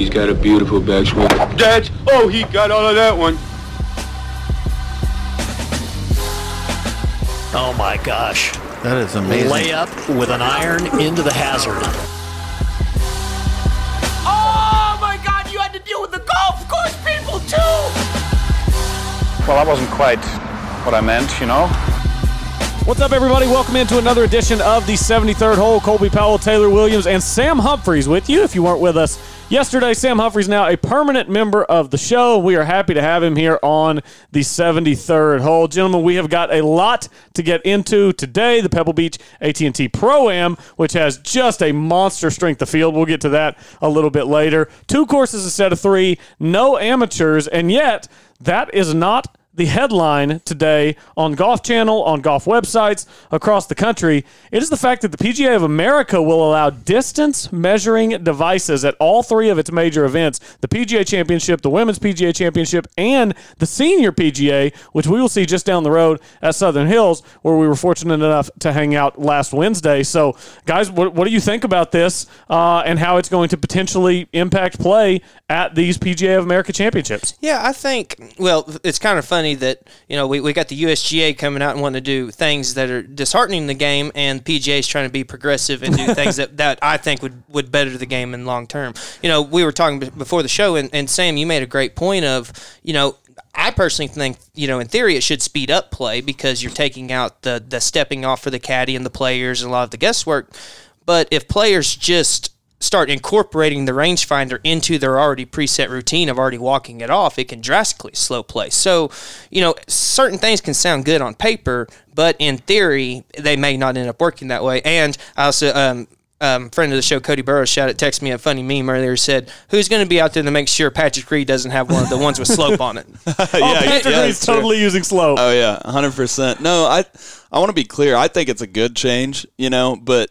He's got a beautiful backswing. That's, oh, he got all of that one. Oh my gosh. That is amazing. Layup with an iron into the hazard. Oh my God, you had to deal with the golf course people too. Well, that wasn't quite what I meant, you know. What's up, everybody? Welcome into another edition of the 73rd Hole. Colby Powell, Taylor Williams, and Sam Humphreys with you. If you weren't with us yesterday, Sam Humphreys now a permanent member of the show. We are happy to have him here on the 73rd Hole. Gentlemen, we have got a lot to get into today. The Pebble Beach AT&T Pro-Am, which has just a monster strength of field. We'll get to that a little bit later. 2 courses instead of 3, no amateurs, and yet that is not the headline today on Golf Channel, on golf websites across the country. It is the fact that the PGA of America will allow distance measuring devices at all 3 of its major events, the PGA Championship, the Women's PGA Championship, and the Senior PGA, which we will see just down the road at Southern Hills, where we were fortunate enough to hang out last Wednesday. So, guys, what do you think about this and how it's going to potentially impact play at these PGA of America Championships? Yeah, I think, well, it's kind of fun that, you know, we got the USGA coming out and wanting to do things that are disheartening the game, and PGA is trying to be progressive and do things that I think would better the game in long term. You know, we were talking before the show, and Sam, you made a great point of, you know, I personally think, you know, in theory it should speed up play because you're taking out the stepping off for the caddy and the players and a lot of the guesswork. But if players just start incorporating the rangefinder into their already preset routine of already walking it off, it can drastically slow play. So, you know, certain things can sound good on paper, but in theory, they may not end up working that way. And I also, friend of the show, Cody Burroughs, texted me a funny meme earlier, said, who's going to be out there to make sure Patrick Reed doesn't have one of the ones with slope on it? Patrick Reed's totally using slope. Oh, yeah, 100%. No, I want to be clear. I think it's a good change, you know, but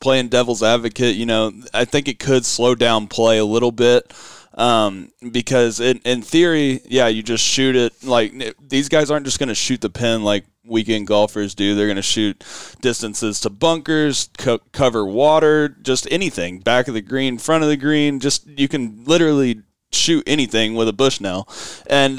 playing devil's advocate, you know, I think it could slow down play a little bit because in theory, yeah, you just shoot it. Like, these guys aren't just going to shoot the pin like weekend golfers do. They're going to shoot distances to bunkers, cover water, just anything. Back of the green, front of the green, just you can literally shoot anything with a Bushnell. And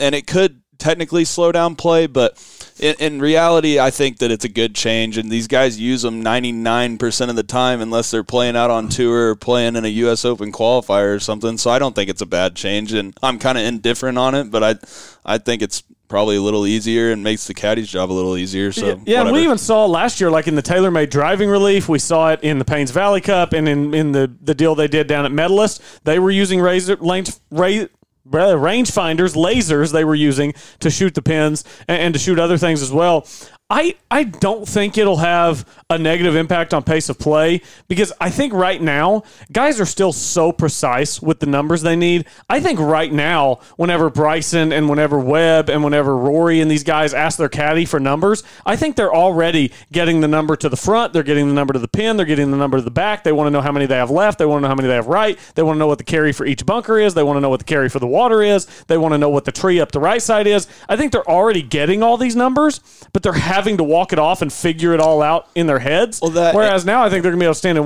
it could technically slow down play, but in reality, I think that it's a good change, and these guys use them 99% of the time unless they're playing out on tour or playing in a U.S. Open qualifier or something, so I don't think it's a bad change, and I'm kind of indifferent on it, but I think it's probably a little easier and makes the caddy's job a little easier. So yeah, and we even saw last year, like in the TaylorMade driving relief, we saw it in the Paynes Valley Cup and in the deal they did down at Medalist. They were using rangefinders, lasers they were using to shoot the pins and to shoot other things as well. I don't think it'll have a negative impact on pace of play because I think right now, guys are still so precise with the numbers they need. I think right now, whenever Bryson and whenever Webb and whenever Rory and these guys ask their caddy for numbers, I think they're already getting the number to the front, they're getting the number to the pin, they're getting the number to the back, they want to know how many they have left, they want to know how many they have right, they want to know what the carry for each bunker is, they want to know what the carry for the water is, they want to know what the tree up the right side is. I think they're already getting all these numbers, but they're having to walk it off and figure it all out in their heads. Well, whereas now I think they're going to be able to stand in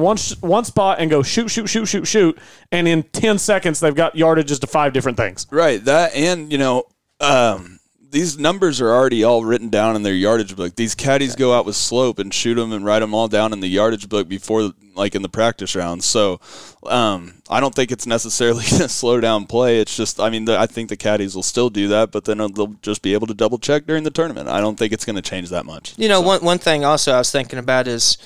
one spot and go shoot. And in 10 seconds, they've got yardages to 5 different things. Right. That, and, you know, these numbers are already all written down in their yardage book. These caddies go out with slope and shoot them and write them all down in the yardage book before, like, in the practice round. So I don't think it's necessarily going to slow down play. It's just, I mean, I think the caddies will still do that, but then they'll just be able to double check during the tournament. I don't think it's going to change that much. You know, one thing also I was thinking about is,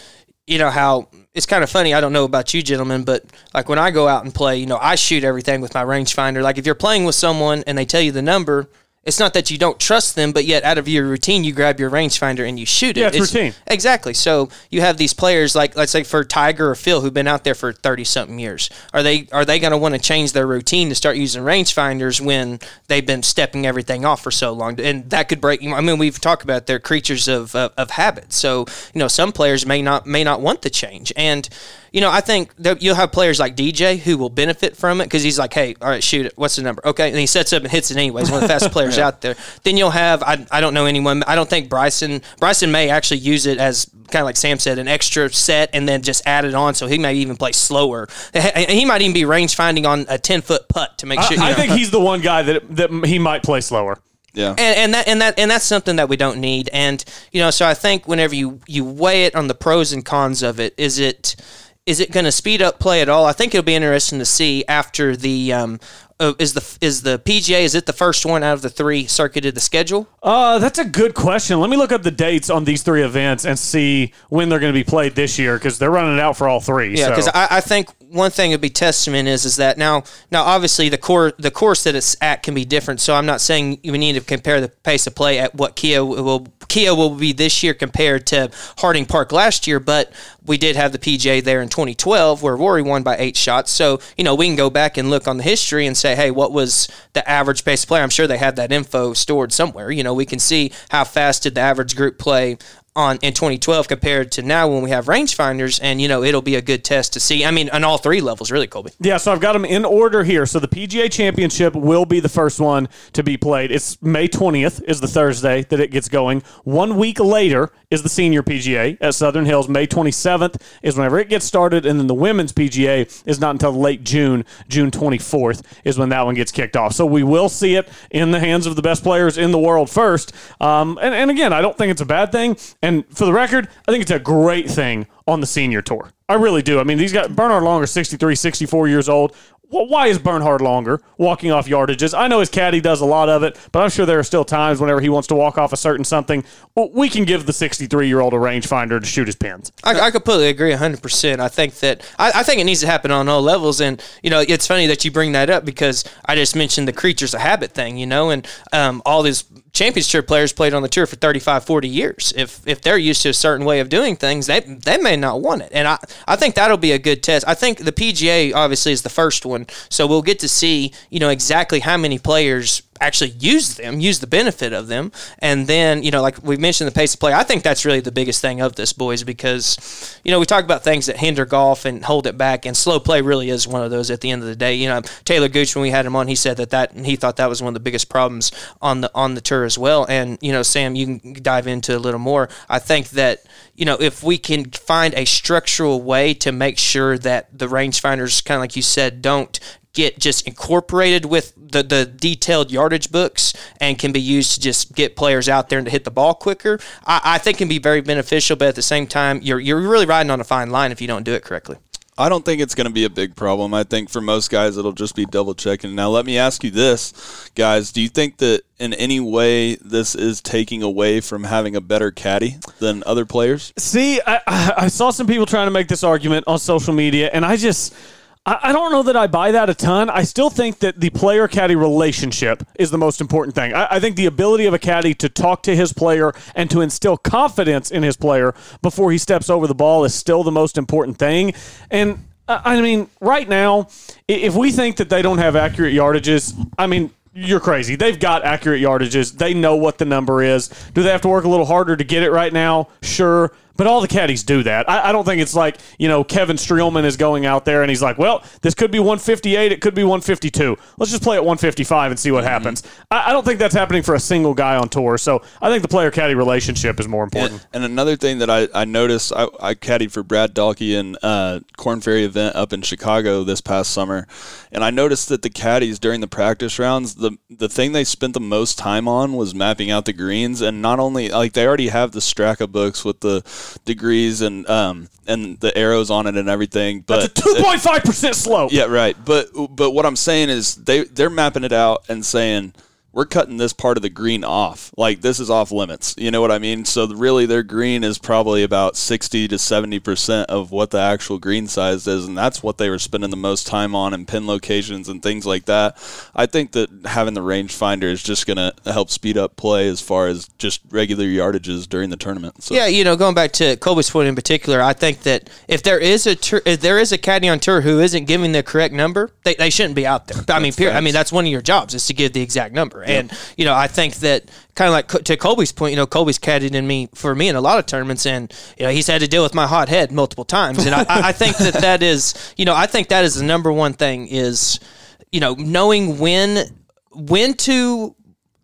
you know, how it's kind of funny. I don't know about you gentlemen, but like when I go out and play, you know, I shoot everything with my rangefinder. Like if you're playing with someone and they tell you the number, it's not that you don't trust them, but yet out of your routine, you grab your rangefinder and you shoot it. Yeah, it's routine. Exactly. So you have these players, like let's say for Tiger or Phil, who've been out there for 30-something years. Are they going to want to change their routine to start using rangefinders when they've been stepping everything off for so long? And that could break. I mean, we've talked about they're creatures of habit. So you know, some players may not want the change. And you know, I think that you'll have players like DJ who will benefit from it because he's like, hey, all right, shoot it. What's the number? Okay. And he sets up and hits it anyways. One of the fastest players out there. Then you'll have, I don't know anyone. I don't think Bryson may actually use it as kind of like Sam said, an extra set and then just add it on. So he may even play slower. He might even be range finding on a 10-foot putt to make sure. I think he's the one guy that he might play slower. Yeah. And that's something that we don't need. And, you know, so I think whenever you weigh it on the pros and cons of it, is it going to speed up play at all? I think it'll be interesting to see after the is the PGA, is it the first one out of the three circuited the schedule? That's a good question. Let me look up the dates on these three events and see when they're going to be played this year because they're running out for all three. Yeah, because so. I think one thing it'd be testament is that now obviously the course that it's at can be different. So I'm not saying we need to compare the pace of play at what Kia will be this year compared to Harding Park last year, but we did have the PGA there in 2012 where Rory won by 8 shots. So, you know, we can go back and look on the history and say, hey, what was the average pace of play? I'm sure they had that info stored somewhere. You know, we can see how fast did the average group play in 2012 compared to now when we have rangefinders, and, you know, it'll be a good test to see. I mean, on all three levels, really, Colby. Yeah, so I've got them in order here. So the PGA Championship will be the first one to be played. It's May 20th is the Thursday that it gets going. 1 week later is the Senior PGA at Southern Hills. May 27th is whenever it gets started, and then the Women's PGA is not until late June. June 24th is when that one gets kicked off. So we will see it in the hands of the best players in the world first. And again, I don't think it's a bad thing. And for the record, I think it's a great thing on the Senior Tour. I really do. I mean, these guys, Bernhard Longer, 63, 64 years old. Well, why is Bernhard Longer walking off yardages? I know his caddy does a lot of it, but I'm sure there are still times whenever he wants to walk off a certain something. We can give the 63-year-old a rangefinder to shoot his pins. I completely agree 100%. I think that I think it needs to happen on all levels. And, you know, it's funny that you bring that up because I just mentioned the creatures of habit thing, you know, and all these championship players played on the tour for 35, 40 years. If they're used to a certain way of doing things, they may not want it. And I think that'll be a good test. I think the PGA, obviously, is the first one. So we'll get to see, you know, exactly how many players actually use the benefit of them. And then, you know, like we mentioned the pace of play, I think that's really the biggest thing of this, boys, because, you know, we talk about things that hinder golf and hold it back, and slow play really is one of those at the end of the day. You know, Taylor Gooch, when we had him on, he said that he thought that was one of the biggest problems on the tour as well. And, you know, Sam, you can dive into a little more. I think that, you know, if we can find a structural way to make sure that the rangefinders, kind of like you said, don't get just incorporated with the detailed yardage books and can be used to just get players out there and to hit the ball quicker, I think can be very beneficial. But at the same time, you're really riding on a fine line if you don't do it correctly. I don't think it's going to be a big problem. I think for most guys, it'll just be double checking. Now, let me ask you this, guys. Do you think that in any way this is taking away from having a better caddy than other players? See, I saw some people trying to make this argument on social media, and I don't know that I buy that a ton. I still think that the player-caddy relationship is the most important thing. I think the ability of a caddy to talk to his player and to instill confidence in his player before he steps over the ball is still the most important thing. And, I mean, right now, if we think that they don't have accurate yardages, I mean, you're crazy. They've got accurate yardages. They know what the number is. Do they have to work a little harder to get it right now? Sure. But all the caddies do that. I don't think it's like, you know, Kevin Streelman is going out there and he's like, well, this could be 158, it could be 152. Let's just play at 155 and see what happens. I don't think that's happening for a single guy on tour. So I think the player-caddy relationship is more important. And another thing that I noticed, I caddied for Brad Dahlke in Corn Ferry event up in Chicago this past summer. And I noticed that the caddies during the practice rounds, the thing they spent the most time on was mapping out the greens. And not only, like, they already have the Straka books with the degrees and the arrows on it and everything, but that's a 2.5% slope. Yeah, right. But what I'm saying is they're mapping it out and saying we're cutting this part of the green off. Like, this is off limits. You know what I mean? So really, their green is probably about 60 to 70% of what the actual green size is, and that's what they were spending the most time on, and pin locations and things like that. I think that having the rangefinder is just going to help speed up play as far as just regular yardages during the tournament. So. Yeah, you know, going back to Colby's point in particular, I think that if there is a caddy on tour who isn't giving the correct number, they shouldn't be out there. I mean, that's one of your jobs is to give the exact number. And, you know, I think that kind of like to Colby's point, you know, Colby's caddied in me for me in a lot of tournaments, and, you know, he's had to deal with my hot head multiple times. And I think that that is, you know, I think that is the number one thing is, you know, knowing when to,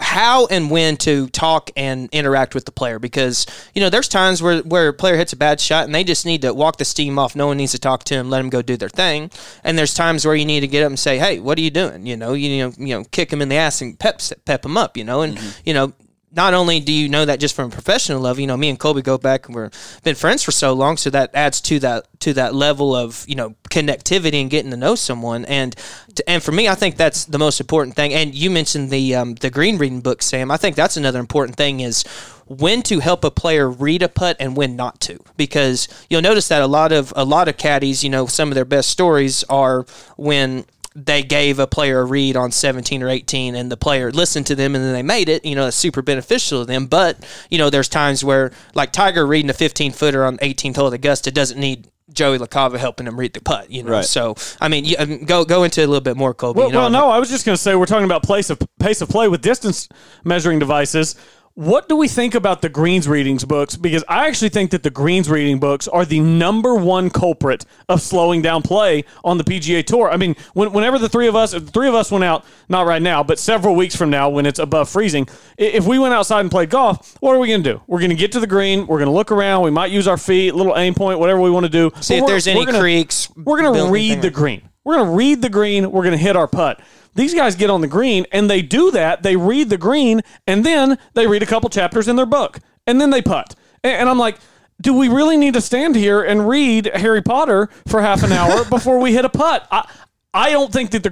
how and when to talk and interact with the player, because, you know, there's times where a player hits a bad shot and they just need to walk the steam off. No one needs to talk to them. Let them go do their thing. And there's times where you need to get up and say, hey, what are you doing? You know, kick them in the ass and pep them up, you know, and, you know, not only do you know that just from a professional level, you know, me and Colby go back and we've been friends for so long, so that adds to that level of, you know, connectivity and getting to know someone. And for me, I think that's the most important thing. And you mentioned the green reading book, Sam. I think that's another important thing is when to help a player read a putt and when not to, because you'll notice that a lot of caddies, you know, some of their best stories are when they gave a player a read on 17 or 18 and the player listened to them and then they made it, you know, it's super beneficial to them. But, you know, there's times where, like Tiger reading a 15-footer on the 18th hole at Augusta doesn't need Joey LaCava helping him read the putt, you know. Right. So, I mean, go into a little bit more, Colby. Well, you know, I was just going to say we're talking about pace of play with distance measuring devices. What do we think about the greens readings books? Because I actually think that the greens reading books are the number one culprit of slowing down play on the PGA Tour. I mean, whenever the three of us went out, not right now, but several weeks from now when it's above freezing, if we went outside and played golf, what are we going to do? We're going to get to the green. We're going to look around. We might use our feet, little aim point, whatever we want to do. See if there's any creeks. We're going to read the green. We're going to read the green. We're going to hit our putt. These guys get on the green, and they do that. They read the green, and then they read a couple chapters in their book, and then they putt. And I'm like, do we really need to stand here and read Harry Potter for half an hour before we hit a putt? I don't think that the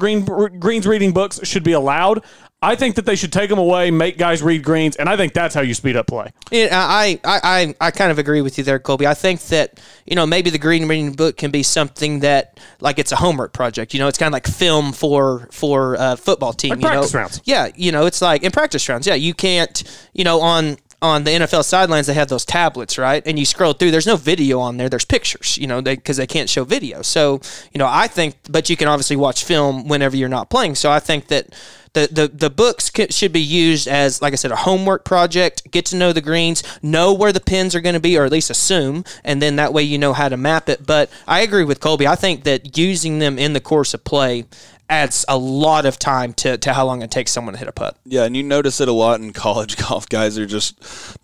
greens reading books should be allowed. I think that they should take them away, make guys read greens, and I think that's how you speed up play. Yeah, I kind of agree with you there, Colby. I think that, you know, maybe the green reading book can be something that, like, it's a homework project. You know, it's kind of like film for football team. Like practice rounds. Yeah, you know, it's like in practice rounds. Yeah, you can't, you know, on the NFL sidelines, they have those tablets, right? And you scroll through. There's no video on there. There's pictures, you know, because they can't show video. So, you know, I think – but you can obviously watch film whenever you're not playing. So I think that – The books should be used as, like I said, a homework project. Get to know the greens, know where the pins are going to be, or at least assume, and then that way you know how to map it. But I agree with Colby. I think that using them in the course of play adds a lot of time to how long it takes someone to hit a putt. Yeah, and you notice it a lot in college golf. Guys are just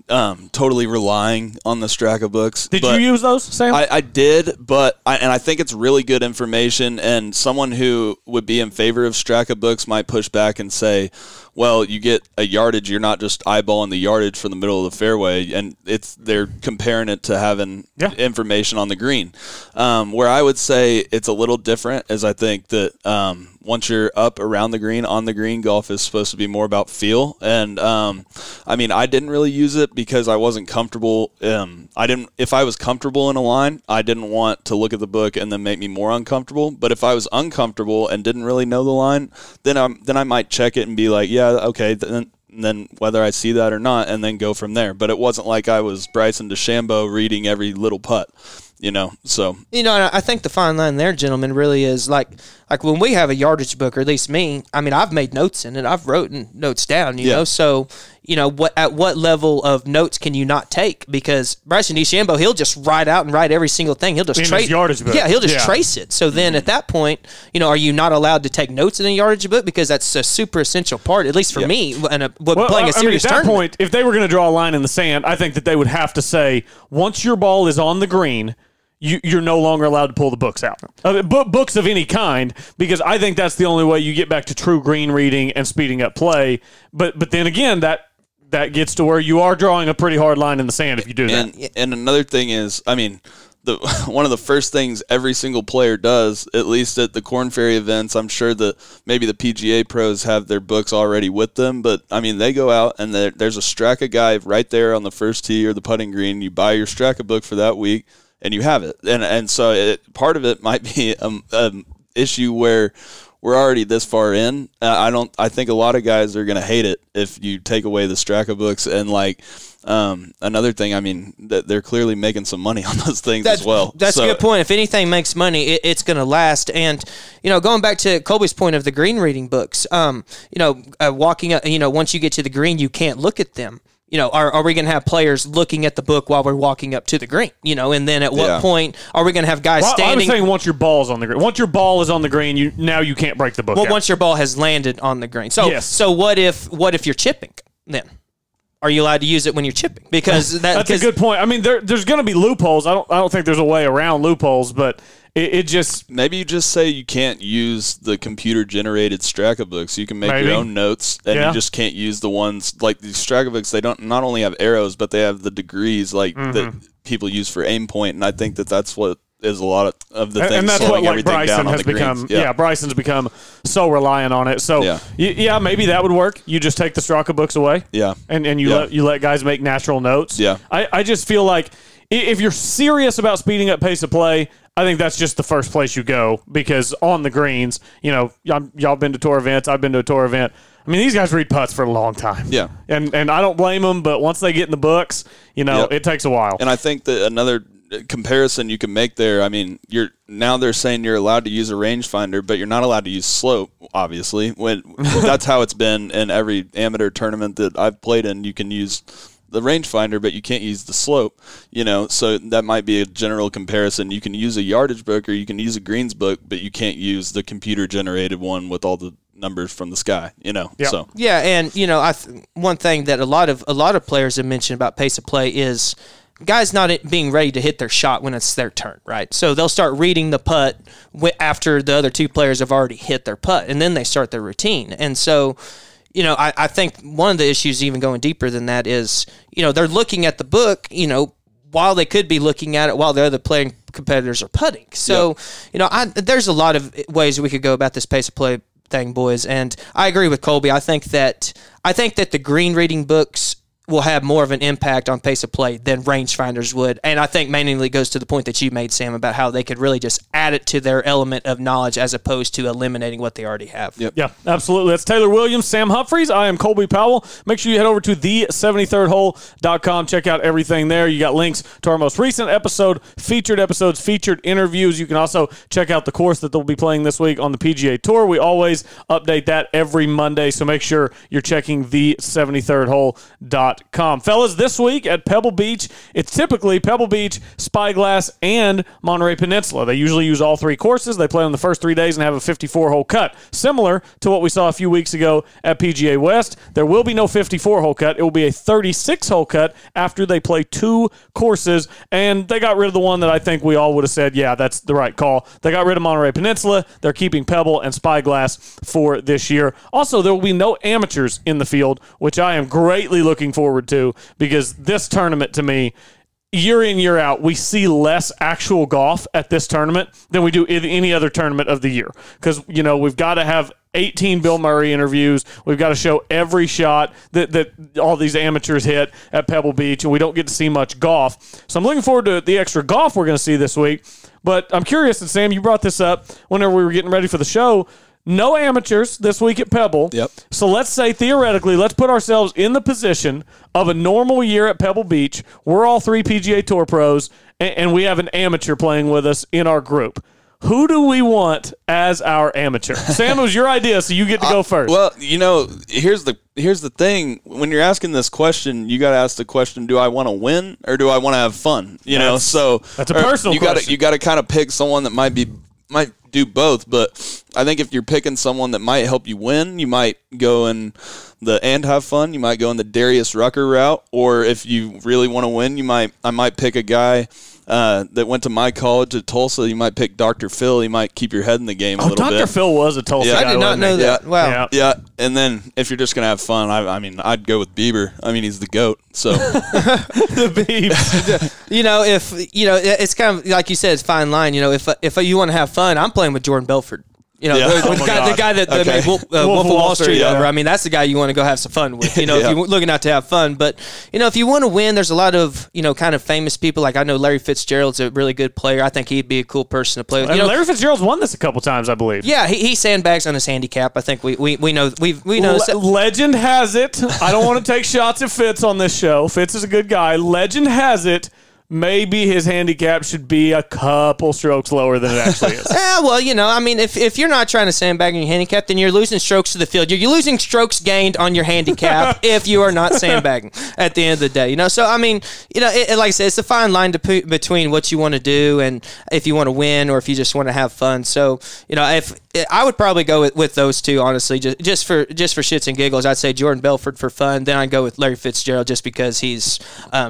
totally relying on the Straka books. Did you use those, Sam? I did, but I think it's really good information, and someone who would be in favor of Straka books might push back and say, well, you get a yardage, you're not just eyeballing the yardage from the middle of the fairway, and they're comparing it to having information on the green. Where I would say it's a little different is I think that once you're up around the green, on the green, golf is supposed to be more about feel. And, I mean, I didn't really use it because I wasn't comfortable. If I was comfortable in a line, I didn't want to look at the book and then make me more uncomfortable. But if I was uncomfortable and didn't really know the line, then I might check it and be like, yeah, okay, then whether I see that or not, and then go from there. But it wasn't like I was Bryson DeChambeau reading every little putt. You know, so. You know, and I think the fine line there, gentlemen, really is like when we have a yardage book, or at least me, I mean, I've made notes in it. I've written notes down, you know. So, you know, at what level of notes can you not take? Because Bryson DeChambeau, he'll just write out and write every single thing. He'll just trace yardage book. Yeah, he'll just trace it. So then at that point, you know, are you not allowed to take notes in a yardage book? Because that's a super essential part, at least for me, playing a serious tournament. At that point, if they were going to draw a line in the sand, I think that they would have to say, once your ball is on the green, you're no longer allowed to pull the books out. Books of any kind, because I think that's the only way you get back to true green reading and speeding up play. But then again, that gets to where you are drawing a pretty hard line in the sand if you do that. And another thing is, I mean, one of the first things every single player does, at least at the Corn Ferry events, I'm sure that maybe the PGA pros have their books already with them, but, I mean, they go out and there's a Straka guy right there on the first tee or the putting green. You buy your Straka book for that week, and you have it. And so part of it might be an issue where we're already this far in. I think a lot of guys are going to hate it if you take away the Straka books. And like, another thing, I mean, they're clearly making some money on those things as well. That's a good point. If anything makes money, it's going to last. And, you know, going back to Colby's point of the green reading books, walking up, once you get to the green, you can't look at them. Are we going to have players looking at the book while we're walking up to the green? And then at what point are we going to have guys standing? I was saying once your ball's on the green. Once your ball is on the green, you can't break the book. Well, once your ball has landed on the green. So, So what if you're chipping then? Are you allowed to use it when you're chipping? Because that's a good point. I mean, there's going to be loopholes. I don't think there's a way around loopholes, but it just maybe you just say you can't use the computer generated Straka books. You can make your own notes, and you just can't use the ones like the Straka books. They don't not only have arrows, but they have the degrees that people use for aim point. And I think that's what is a lot of the things. And that's what Bryson has become. Yeah, Bryson's become so reliant on it. So maybe that would work. You just take the Straka books away. Yeah, and you let guys make natural notes. Yeah, I just feel like if you're serious about speeding up pace of play, I think that's just the first place you go, because on the greens, y'all been to tour events. I've been to a tour event. I mean, these guys read putts for a long time. Yeah. And I don't blame them, but once they get in the books, it takes a while. And I think that another comparison you can make there, I mean, they're saying you're allowed to use a rangefinder, but you're not allowed to use slope, obviously. That's how it's been in every amateur tournament that I've played in. You can use the rangefinder, but you can't use the slope, so that might be a general comparison. You can use a yardage book or you can use a greens book, but you can't use the computer generated one with all the numbers from the sky, Yep. So yeah, and one thing that a lot of players have mentioned about pace of play is guys not being ready to hit their shot when it's their turn, right? So they'll start reading the putt after the other two players have already hit their putt, and then they start their routine. And so I think one of the issues even going deeper than that is, they're looking at the book, while they could be looking at it while the other playing competitors are putting. So, there's a lot of ways we could go about this pace of play thing, boys. And I agree with Colby. I think that the green reading books will have more of an impact on pace of play than rangefinders would. And I think mainly goes to the point that you made, Sam, about how they could really just add it to their element of knowledge as opposed to eliminating what they already have. Yep. Yeah, absolutely. That's Taylor Williams, Sam Humphreys. I am Colby Powell. Make sure you head over to the73rdhole.com. Check out everything there. You got links to our most recent episode, featured episodes, featured interviews. You can also check out the course that they'll be playing this week on the PGA Tour. We always update that every Monday, so make sure you're checking the73rdhole.com. Fellas, this week at Pebble Beach, it's typically Pebble Beach, Spyglass, and Monterey Peninsula. They usually use all three courses. They play on the first 3 days and have a 54-hole cut, similar to what we saw a few weeks ago at PGA West. There will be no 54-hole cut. It will be a 36-hole cut after they play two courses, and they got rid of the one that I think we all would have said, yeah, that's the right call. They got rid of Monterey Peninsula. They're keeping Pebble and Spyglass for this year. Also, there will be no amateurs in the field, which I am greatly looking forward to, because this tournament, to me, year in, year out, we see less actual golf at this tournament than we do in any other tournament of the year, because we've got to have 18 Bill Murray interviews. We've got to show every shot that all these amateurs hit at Pebble Beach, and we don't get to see much golf. So I'm looking forward to the extra golf we're going to see this week. But I'm curious, and Sam, you brought this up whenever we were getting ready for the show. No amateurs this week at Pebble. Yep. So let's say, theoretically, let's put ourselves in the position of a normal year at Pebble Beach. We're all three PGA Tour pros, and we have an amateur playing with us in our group. Who do we want as our amateur? Sam, it was your idea, so you get to go first. Well, here's the thing. When you're asking this question, you got to ask the question, do I want to win or do I want to have fun? That's a personal question. You got to kind of pick someone that might do both, but I think if you're picking someone that might help you win, you might go in the and have fun. You might go in the Darius Rucker route, or if you really want to win, I might pick a guy that went to my college at Tulsa. You might pick Dr. Phil. He might keep your head in the game a little bit. Dr. Phil was a Tulsa guy. I did not know that. Yeah. Wow. Yeah. And then if you're just going to have fun, I mean, I'd go with Bieber. I mean, he's the GOAT. So the Biebs. It's kind of like you said, it's fine line. If you want to have fun, I'm playing with Jordan Belfort. You know, the guy that made Wolf of Wall Street over. I mean, that's the guy you want to go have some fun with. You know, if you're looking out to have fun. But, you know, if you want to win, there's a lot of, you know, kind of famous people. Like, I know Larry Fitzgerald's a really good player. I think he'd be a cool person to play with. You know, Larry Fitzgerald's won this a couple times, I believe. Yeah, he sandbags on his handicap. I think we know. Legend has it. I don't want to take shots at Fitz on this show. Fitz is a good guy. Legend has it. Maybe his handicap should be a couple strokes lower than it actually is. Yeah, well, you know, I mean, if you're not trying to sandbag your handicap, then you're losing strokes to the field. You're losing strokes gained on your handicap if you are not sandbagging at the end of the day, you know? So, I mean, you know, like I said, it's a fine line between what you want to do and if you want to win or if you just want to have fun. So, you know, if I would probably go with those two, honestly, just for shits and giggles. I'd say Jordan Belfort for fun. Then I'd go with Larry Fitzgerald just because he's,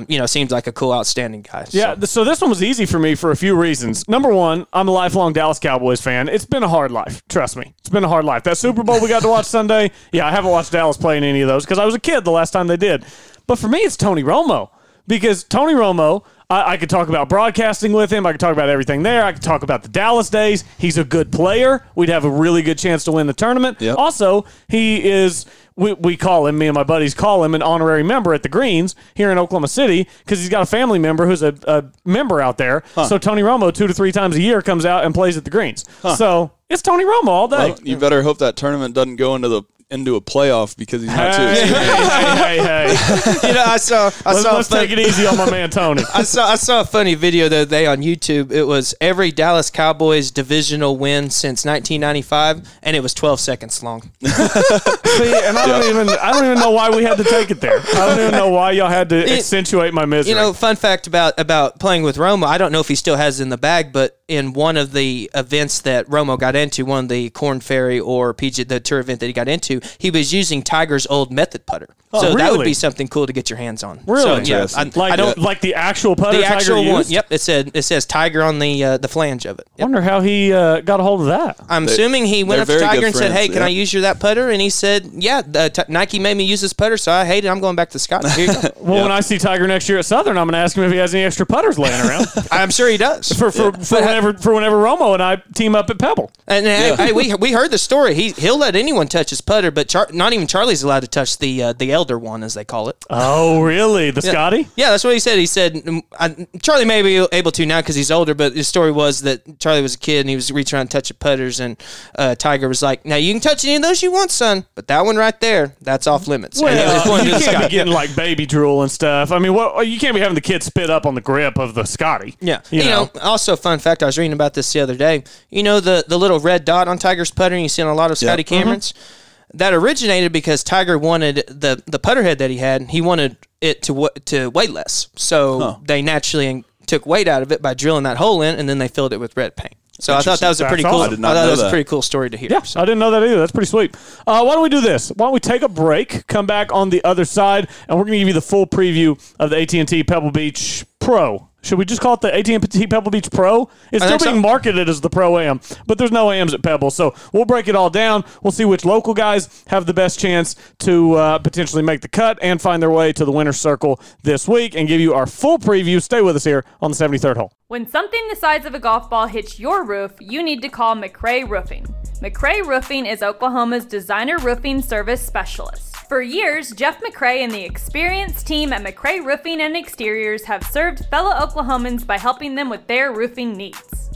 you know, seems like a cool, outstanding guy. Yeah, so this one was easy for me for a few reasons. Number one, I'm a lifelong Dallas Cowboys fan. It's been a hard life. Trust me. It's been a hard life. That Super Bowl we got to watch Sunday, yeah, I haven't watched Dallas play in any of those because I was a kid the last time they did. But for me, it's Tony Romo because Tony Romo, I could talk about broadcasting with him. I could talk about everything there. I could talk about the Dallas days. He's a good player. We'd have a really good chance to win the tournament. Yep. Also, he is... We call him, me and my buddies call him an honorary member at the Greens here in Oklahoma City because he's got a family member who's a member out there. Huh. So Tony Romo 2 to 3 times a year comes out and plays at the Greens. Huh. So it's Tony Romo all day. Well, you better hope that tournament doesn't go into a playoff because he's not hey. You know, let's take it easy on my man Tony. I saw a funny video the other day on YouTube. It was every Dallas Cowboys divisional win since 1995, and it was 12 seconds long. See, and I don't even know why we had to take it there. I don't even know why y'all had to accentuate my misery. You know, fun fact about playing with Roma. I don't know if he still has it in the bag, but in one of the events that Romo got into, one of the Corn Ferry or PGA, the tour event that he got into, he was using Tiger's old method putter. Oh, so really? That would be something cool to get your hands on. Really? So, yeah, I don't like the actual putter. The actual Tiger one. Used? Yep. It says Tiger on the flange of it. Yep. I wonder how he got a hold of that. I'm assuming he went up to Tiger and said, "Hey, can I use that putter?" And he said, "Yeah, Nike made me use this putter, so I hate it. I'm going back to Scotland." Here you go. Well, when I see Tiger next year at Southern, I'm going to ask him if he has any extra putters laying around. I'm sure he does. For whenever Romo and I team up at Pebble. And hey, we heard the story. He'll let anyone touch his putter, but not even Charlie's allowed to touch the elder one, as they call it. Oh, really? The Scotty? Yeah, that's what he said. He said Charlie may be able to now because he's older, but his story was that Charlie was a kid and he was reaching around to touch the putters, and Tiger was like, "Now you can touch any of those you want, son, but that one right there, that's off limits." Well, you can't be getting like baby drool and stuff. I mean, you can't be having the kid spit up on the grip of the Scotty. Yeah. You know, also fun fact, I was reading about this the other day. You know the little red dot on Tiger's putter you see on a lot of Scotty Camerons? Mm-hmm. That originated because Tiger wanted the putter head that he had. He wanted it to weigh less. So they naturally took weight out of it by drilling that hole in, and then they filled it with red paint. So I thought that was a pretty cool story to hear. Yeah, so. I didn't know that either. That's pretty sweet. Why don't we do this? Why don't we take a break, come back on the other side, and we're going to give you the full preview of the AT&T Pebble Beach Pro. Should we just call it the AT&T Pebble Beach Pro? It's still being marketed as the Pro-Am, but there's no AMs at Pebble, so we'll break it all down. We'll see which local guys have the best chance to potentially make the cut and find their way to the winner's circle this week and give you our full preview. Stay with us here on the 73rd hole. When something the size of a golf ball hits your roof, you need to call McRae Roofing. McRae Roofing is Oklahoma's designer roofing service specialist. For years, Jeff McRae and the experienced team at McRae Roofing and Exteriors have served fellow Oklahomans by helping them with their roofing needs.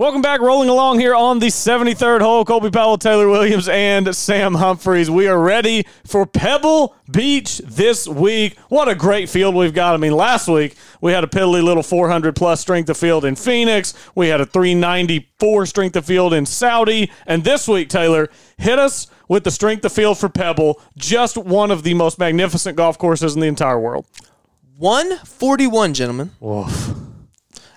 Welcome back. Rolling along here on the 73rd hole. Colby Powell, Taylor Williams, and Sam Humphreys. We are ready for Pebble Beach this week. What a great field we've got. I mean, last week we had a piddly little 400-plus strength of field in Phoenix. We had a 394 strength of field in Saudi. And this week, Taylor, hit us with the strength of field for Pebble, just one of the most magnificent golf courses in the entire world. 141, gentlemen. Woof.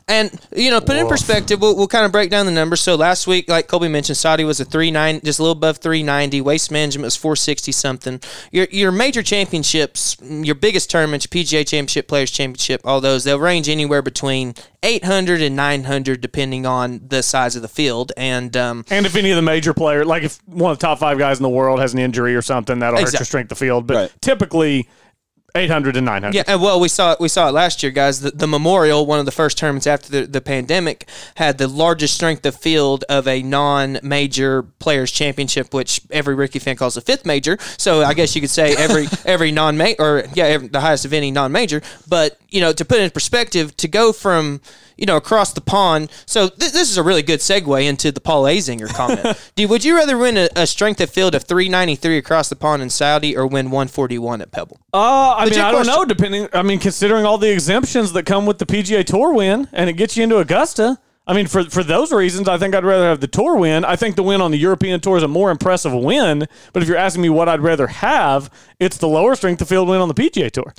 And, you know, put in perspective, we'll kind of break down the numbers. So last week, like Colby mentioned, Saudi was a 390, just a little above 390. Waste Management was 460-something. Your major championships, your biggest tournaments, PGA Championship, Players Championship, all those, they'll range anywhere between 800 and 900 depending on the size of the field. And if any of the major players, like if one of the top five guys in the world has an injury or something, that'll hurt your strength of field. But typically 800 and 900. Yeah, well, we saw it last year, guys. The Memorial, one of the first tournaments after the pandemic, had the largest strength of field of a non-major Players Championship, which every Ricky fan calls the fifth major. So I guess you could say every non-major, or the highest of any non-major. But, you know, to put it in perspective, to go from, you know, across the pond. So this is a really good segue into the Paul Azinger comment. Dude, would you rather win a strength of field of 393 across the pond in Saudi or win 141 at Pebble? I don't know. Considering all the exemptions that come with the PGA Tour win, and it gets you into Augusta. I mean, for those reasons, I think I'd rather have the Tour win. I think the win on the European Tour is a more impressive win. But if you're asking me what I'd rather have, it's the lower strength of field win on the PGA Tour.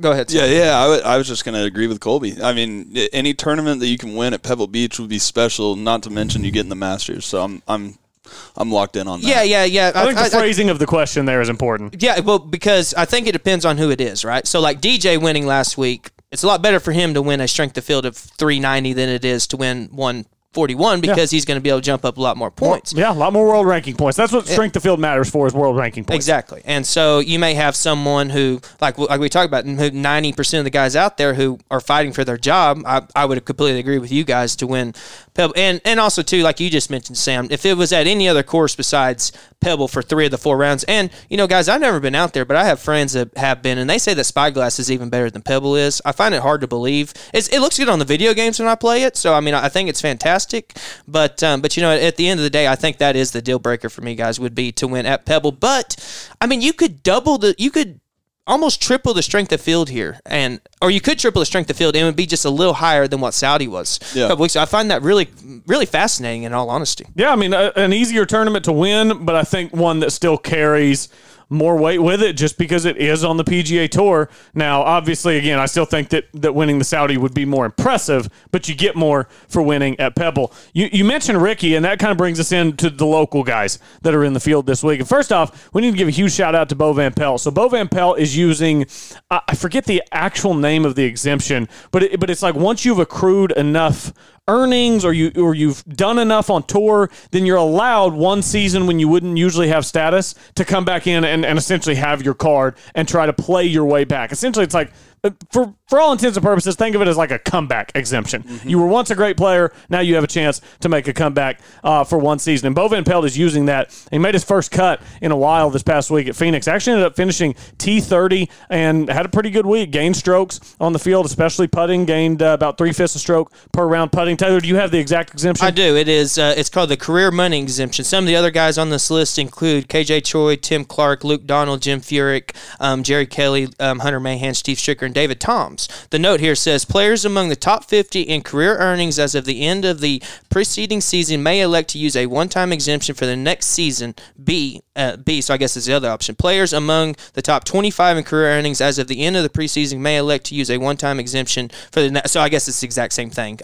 Go ahead, Sam. Yeah. I was just going to agree with Colby. I mean, any tournament that you can win at Pebble Beach would be special. Not to mention you get in the Masters. So I'm locked in on that. Yeah. I think the phrasing of the question there is important. Yeah, well, because I think it depends on who it is, right? So, like DJ winning last week, it's a lot better for him to win a strength of field of 390 than it is to win 141 because he's going to be able to jump up a lot more points. Yeah, a lot more world ranking points. That's what strength of field matters for, is world ranking points. Exactly. And so you may have someone who, like we talked about, who 90% of the guys out there who are fighting for their job, I would completely agree with you guys, to win Pebble. And also, too, like you just mentioned, Sam, if it was at any other course besides Pebble for three of the four rounds, and, you know, guys, I've never been out there, but I have friends that have been, and they say that Spyglass is even better than Pebble is. I find it hard to believe. It looks good on the video games when I play it, so, I mean, I think it's fantastic. But you know, at the end of the day, I think that is the deal breaker for me, guys, would be to win at Pebble. But I mean, you could almost triple the strength of field here, or you could triple the strength of field and it would be just a little higher than what Saudi was a couple weeks ago. I find that really, really fascinating, in all honesty. Yeah, I mean, an easier tournament to win, but I think one that still carries more weight with it just because it is on the PGA Tour. Now, obviously, again, I still think that winning the Saudi would be more impressive, but you get more for winning at Pebble. You mentioned Ricky, and that kind of brings us into the local guys that are in the field this week. And first off, we need to give a huge shout-out to Bo Van Pelt. So Bo Van Pelt is using, I forget the actual name of the exemption, but it's like once you've accrued enough earnings or you've done enough on tour, then you're allowed one season when you wouldn't usually have status to come back in and essentially have your card and try to play your way back. Essentially, it's like, for all intents and purposes, think of it as like a comeback exemption. Mm-hmm. You were once a great player. Now you have a chance to make a comeback for one season. And Bo Van Pelt is using that. He made his first cut in a while this past week at Phoenix. Actually ended up finishing T30 and had a pretty good week. Gained strokes on the field, especially putting. Gained about 3/5 a stroke per round putting. Taylor, do you have the exact exemption? I do. It is. It's called the career money exemption. Some of the other guys on this list include KJ Choi, Tim Clark, Luke Donald, Jim Furyk, Jerry Kelly, Hunter Mahan, Steve Stricker, and David Toms. The note here says players among the top 50 in career earnings as of the end of the preceding season may elect to use a one-time exemption for the next season. B, so I guess is the other option. Players among the top 25 in career earnings as of the end of the preseason may elect to use a one-time exemption for the next. So I guess it's the exact same thing.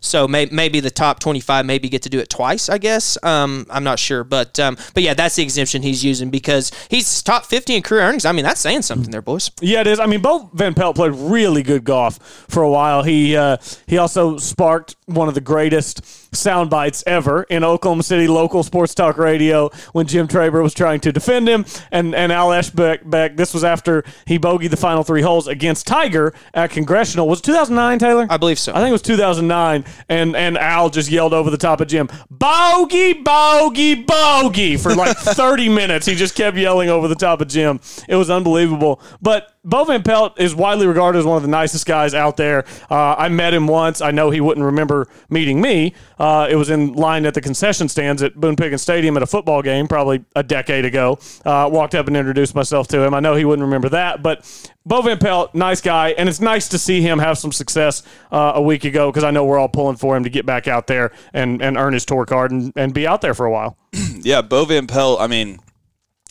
So maybe the top 25 maybe get to do it twice, I guess. I'm not sure, but yeah, that's the exemption he's using because he's top 50 in career earnings. I mean, that's saying something there, boys. Yeah, it is. I mean, Bo Van Pelt played really good golf for a while. He also sparked one of the greatest sound bites ever in Oklahoma City local sports talk radio when Jim Traber was trying to defend him and Al Eschbeck. This was after he bogeyed the final three holes against Tiger at Congressional. Was it 2009, Taylor? I believe so. I think it was 2009, and Al just yelled over the top of Jim, "Bogey, bogey, bogey," for like 30 minutes. He just kept yelling over the top of Jim. It was unbelievable. But Bo Van Pelt is widely regarded as one of the nicest guys out there. I met him once. I know he wouldn't remember meeting me, It was in line at the concession stands at Boone Pickens Stadium at a football game probably a decade ago. Walked up and introduced myself to him. I know he wouldn't remember that, but Bo Van Pelt, nice guy, and it's nice to see him have some success a week ago because I know we're all pulling for him to get back out there and earn his tour card and be out there for a while. Yeah, Bo Van Pelt, I mean,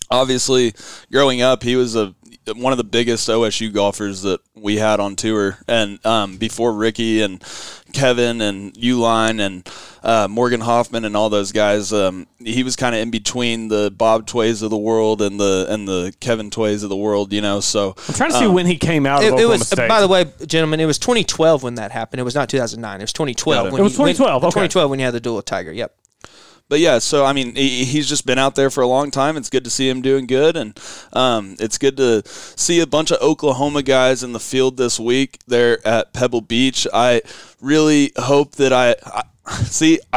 obviously growing up, he was one of the biggest OSU golfers that we had on tour. And before Ricky and Kevin and Uline and Morgan Hoffman and all those guys, he was kind of in between the Bob Tways of the world and the Kevin Tways of the world, you know. So I'm trying to see when he came out of Oklahoma State. By the way, gentlemen, it was 2012 when that happened. It was not 2009. It was 2012. It was 2012. Okay. 2012 when you had the duel with Tiger. Yep. But, yeah, so, I mean, he's just been out there for a long time. It's good to see him doing good, and it's good to see a bunch of Oklahoma guys in the field this week there at Pebble Beach. I really hope that I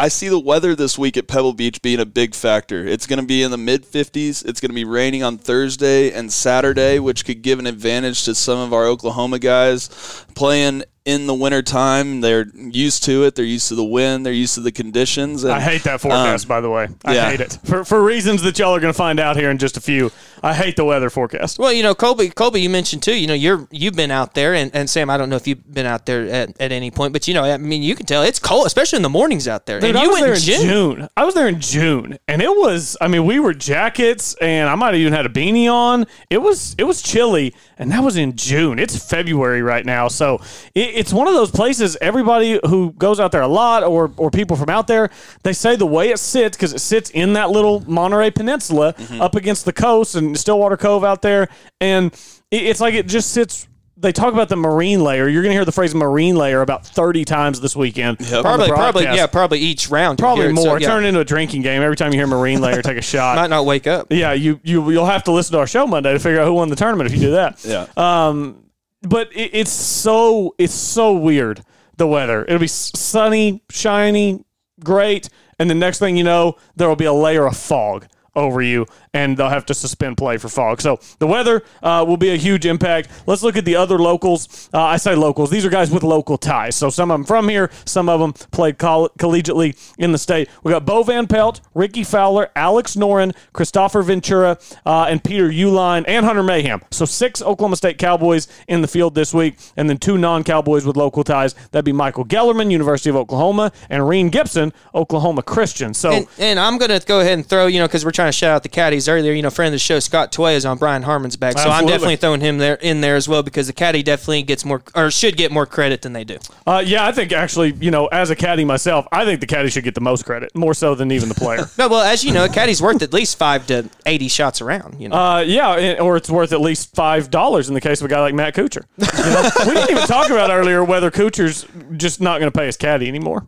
see the weather this week at Pebble Beach being a big factor. It's going to be in the mid-50s. It's going to be raining on Thursday and Saturday, which could give an advantage to some of our Oklahoma guys playing in the wintertime. They're used to it. They're used to the wind. They're used to the conditions. And, I hate that forecast, by the way. I hate it. For reasons that y'all are going to find out here in just a few, I hate the weather forecast. Well, you know, Colby, you mentioned too, you know, you've been out there, and Sam, I don't know if you've been out there at any point, but, you know, I mean, you can tell it's cold, especially in the mornings out there. Dude, and I was there in June. I was there in June, and it was, I mean, we were jackets, and I might have even had a beanie on. It was chilly, and that was in June. It's February right now, so it's one of those places everybody who goes out there a lot or people from out there, they say the way it sits, because it sits in that little Monterey Peninsula up against the coast and Stillwater Cove out there, and it's like it just sits. They talk about the marine layer. You're going to hear the phrase marine layer about 30 times this weekend. Yep. Probably each round. Probably more. So, yeah. Turn into a drinking game every time you hear marine layer. Take a shot. Might not wake up. Yeah, you'll have to listen to our show Monday to figure out who won the tournament if you do that. Yeah. But it's so weird, the weather. It'll be sunny, shiny, great, and the next thing you know, there will be a layer of fog over you, and they'll have to suspend play for fog. So the weather will be a huge impact. Let's look at the other locals. I say locals. These are guys with local ties. So some of them from here, some of them played collegiately in the state. We got Bo Van Pelt, Ricky Fowler, Alex Noren, Christopher Ventura, and Peter Uline, and Hunter Mayhem. So 6 Oklahoma State Cowboys in the field this week, and then 2 non-Cowboys with local ties. That'd be Michael Gellerman, University of Oklahoma, and Reen Gibson, Oklahoma Christian. So and I'm going to go ahead and throw, you know, because we're trying to shout out the caddies earlier, you know, friend of the show Scott Tway is on Brian Harmon's back, so absolutely. I'm definitely throwing him in there as well, because the caddy definitely gets more, or should get more credit than they do. I think actually, you know, as a caddy myself, I think the caddy should get the most credit, more so than even the player. No, well, as you know, a caddy's worth at least 5 to 80 shots around, you know. Or it's worth at least $5 in the case of a guy like Matt Kuchar. You know? We didn't even talk about earlier whether Kuchar's just not going to pay his caddy anymore.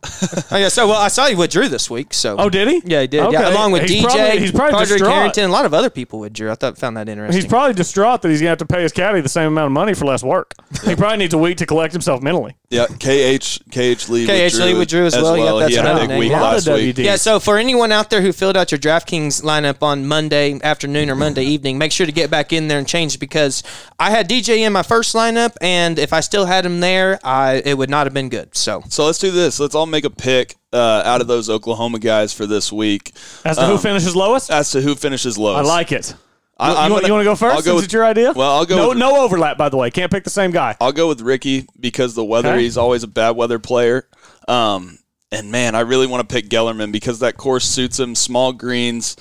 Oh yeah, so well, I saw he withdrew this week. So oh, did he? Yeah, he did. Okay. Yeah, along with DJ, Patrick Carrington, a lot of other people withdrew. I found that interesting. He's probably distraught that he's going to have to pay his caddy the same amount of money for less work. He probably needs a week to collect himself mentally. Yeah, K.H. Lee withdrew as well. Yep, that's another name. Last week. Yeah, so for anyone out there who filled out your DraftKings lineup on Monday afternoon or Monday evening, make sure to get back in there and change, because I had DJ in my first lineup, and if I still had him there, it would not have been good. So let's do this. Let's all make a pick. Out of those Oklahoma guys for this week. As to who finishes lowest? As to who finishes lowest. I like it. You want to go first? Is it your idea? Well, I'll go. No overlap, by the way. Can't pick the same guy. I'll go with Ricky because the weather, he's always a bad weather player. And, man, I really want to pick Gellerman because that course suits him. Small greens.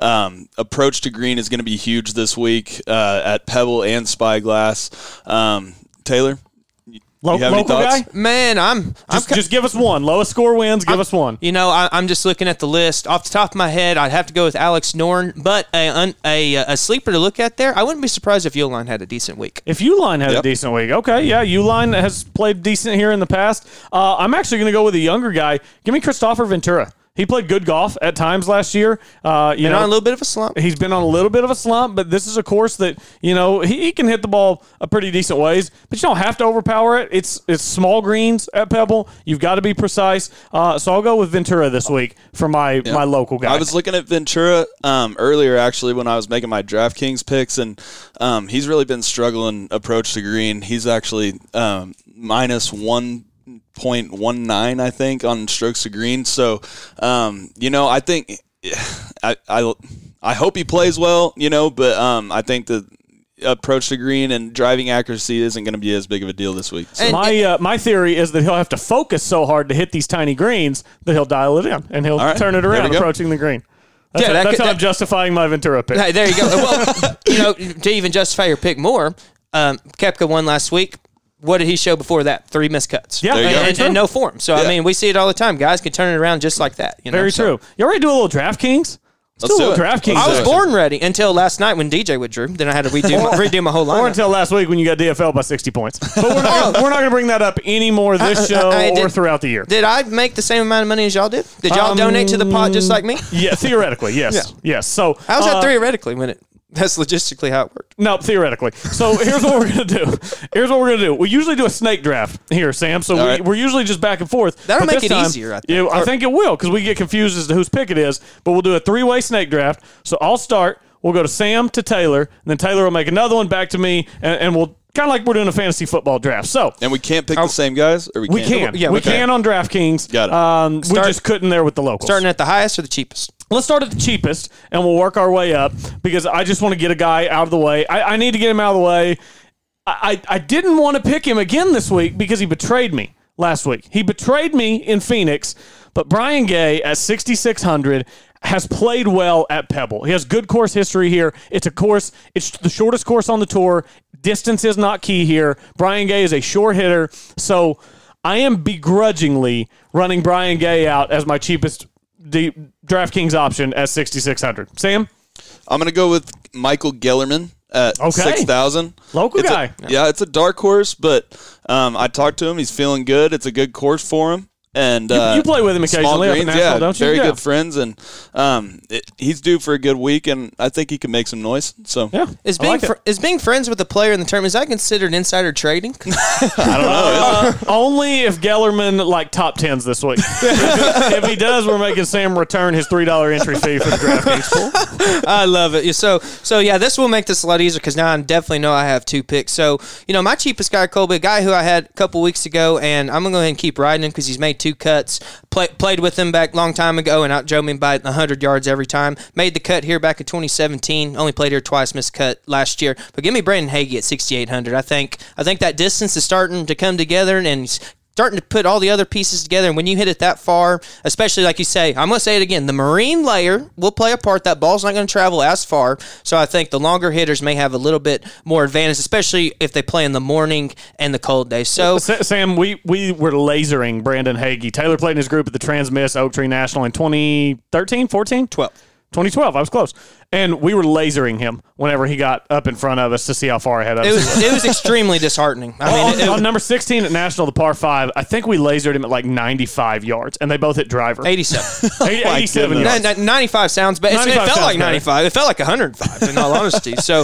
Approach to green is going to be huge this week at Pebble and Spyglass. Taylor? Local guy? Man, just give us one. Lowest score wins. Give us one. You know, I'm just looking at the list. Off the top of my head, I'd have to go with Alex Noren, but a sleeper to look at there, I wouldn't be surprised if Uline had a decent week. Okay, yeah, Uline has played decent here in the past. I'm actually going to go with a younger guy. Give me Christopher Ventura. He played good golf at times last year. On a little bit of a slump. He's been on a little bit of a slump, but this is a course that, you know, he can hit the ball a pretty decent ways, but you don't have to overpower it. It's small greens at Pebble. You've got to be precise. So I'll go with Ventura this week for my local guy. I was looking at Ventura earlier, actually, when I was making my DraftKings picks, and he's really been struggling approach to green. He's actually minus one. 0.19, I think, on strokes to green. So, you know, I think I hope he plays well, you know, but I think the approach to green and driving accuracy isn't going to be as big of a deal this week. So. My theory is that he'll have to focus so hard to hit these tiny greens that he'll dial it in and he'll turn it around approaching the green. That's, how I'm justifying my Ventura pick. Hey, there you go. Well, you know, to even justify your pick more, Koepka won last week. What did he show before that? 3 missed cuts. Yeah, and no form. So, I mean, we see it all the time. Guys can turn it around just like that. You know? Very true. You already do a little DraftKings? Let's do a little DraftKings. I was born ready until last night when DJ withdrew. Then I had to redo my whole lineup. Or until last week when you got DFL by 60 points. But we're not going to bring that up any more this show or throughout the year. Did I make the same amount of money as y'all did? Did y'all donate to the pot just like me? Yeah, theoretically, yes. Yeah. Yes. So, how's that theoretically when it... That's logistically how it worked. No, theoretically. So here's what we're going to do. We usually do a snake draft here, Sam. So we're usually just back and forth. That'll make it easier, I think. I think it will because we get confused as to whose pick it is. But we'll do a 3-way snake draft. So I'll start. We'll go to Sam to Taylor. And then Taylor will make another one back to me. And we'll kind of like we're doing a fantasy football draft. And we can't pick the same guys? Or we can. Yeah, we can on DraftKings. Got it. We just couldn't there with the locals. Starting at the highest or the cheapest? Let's start at the cheapest, and we'll work our way up because I just want to get a guy out of the way. I need to get him out of the way. I didn't want to pick him again this week because he betrayed me last week. He betrayed me in Phoenix, but Brian Gay at 6,600 has played well at Pebble. He has good course history here. It's a course. It's the shortest course on the tour. Distance is not key here. Brian Gay is a short hitter, so I am begrudgingly running Brian Gay out as my cheapest the DraftKings option at 6,600. Sam? I'm going to go with Michael Gellerman at 6,000. Local guy. It's a dark horse, but I talked to him. He's feeling good. It's a good course for him. And you play with him occasionally. Greens, Nashville, don't you? Very good friends, and he's due for a good week, and I think he can make some noise. So, is being friends with a player in the term, is that considered insider trading? I don't know. Only if Gellerman top tens this week. If he does, we're making Sam return his $3 entry fee for the DraftKings pool. I love it. So yeah, this will make this a lot easier because now I definitely know I have 2 picks. So my cheapest guy, Colby, a guy who I had a couple weeks ago, and I'm gonna go ahead and keep riding him because he's made 2 cuts, played with him back long time ago and outdrove me by 100 yards every time. Made the cut here back in 2017. Only played here twice, missed cut last year. But give me Brandon Hagee at 6,800. I think that distance is starting to come together and starting to put all the other pieces together. And when you hit it that far, especially like you say, I'm going to say it again, the marine layer will play a part. That ball's not going to travel as far. So I think the longer hitters may have a little bit more advantage, especially if they play in the morning and the cold days. So Sam, we were lasering Brandon Hagee. Taylor played in his group at the Transmiss Oak Tree National in 2013, 14? 12. 2012, I was close. And we were lasering him whenever he got up in front of us to see how far ahead of us. It was extremely disheartening. On number 16 at National, the par 5, I think we lasered him at 95 yards, and they both hit driver. 87. 87 yards. 95 sounds bad. It felt like 95. Better. It felt like 105, in all honesty. So,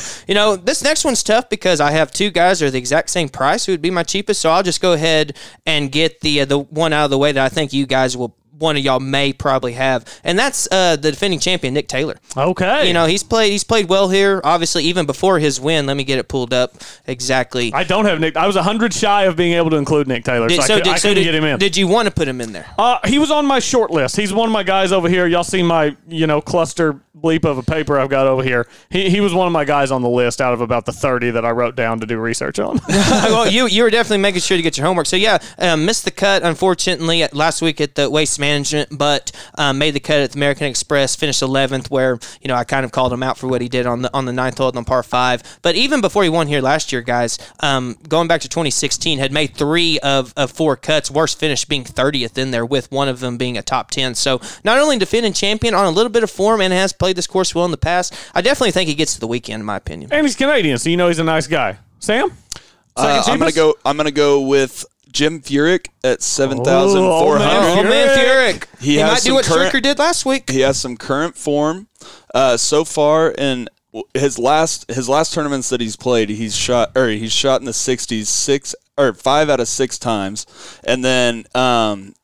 this next one's tough because I have 2 guys that are the exact same price who would be my cheapest, so I'll just go ahead and get the one out of the way that I think you guys will one of y'all may probably have, and that's the defending champion, Nick Taylor. Okay. He's played well here, obviously, even before his win. Let me get it pulled up exactly. I don't have Nick. I was 100 shy of being able to include Nick Taylor, so I couldn't get him in. Did you want to put him in there? He was on my short list. He's one of my guys over here. Y'all see my, cluster bleep of a paper I've got over here. He was one of my guys on the list out of about the 30 that I wrote down to do research on. Well, you were definitely making sure to get your homework. So, missed the cut, unfortunately, last week at the Waste Management, but made the cut at the American Express, finished 11th, where, I kind of called him out for what he did on the 9th hole on par 5. But even before he won here last year, guys, going back to 2016, had made 3 of 4 cuts, worst finish being 30th in there with one of them being a top 10. So, not only defending champion on a little bit of form and has played this course well in the past, I definitely think he gets to the weekend, in my opinion. And he's Canadian, so he's a nice guy. Sam? I'm going to go with Jim Furyk at 7,400. Furyk. He might do what Stricker did last week. He has some current form so far in his last tournaments that he's played. He's shot in the 60s 5 out of 6 times, and then also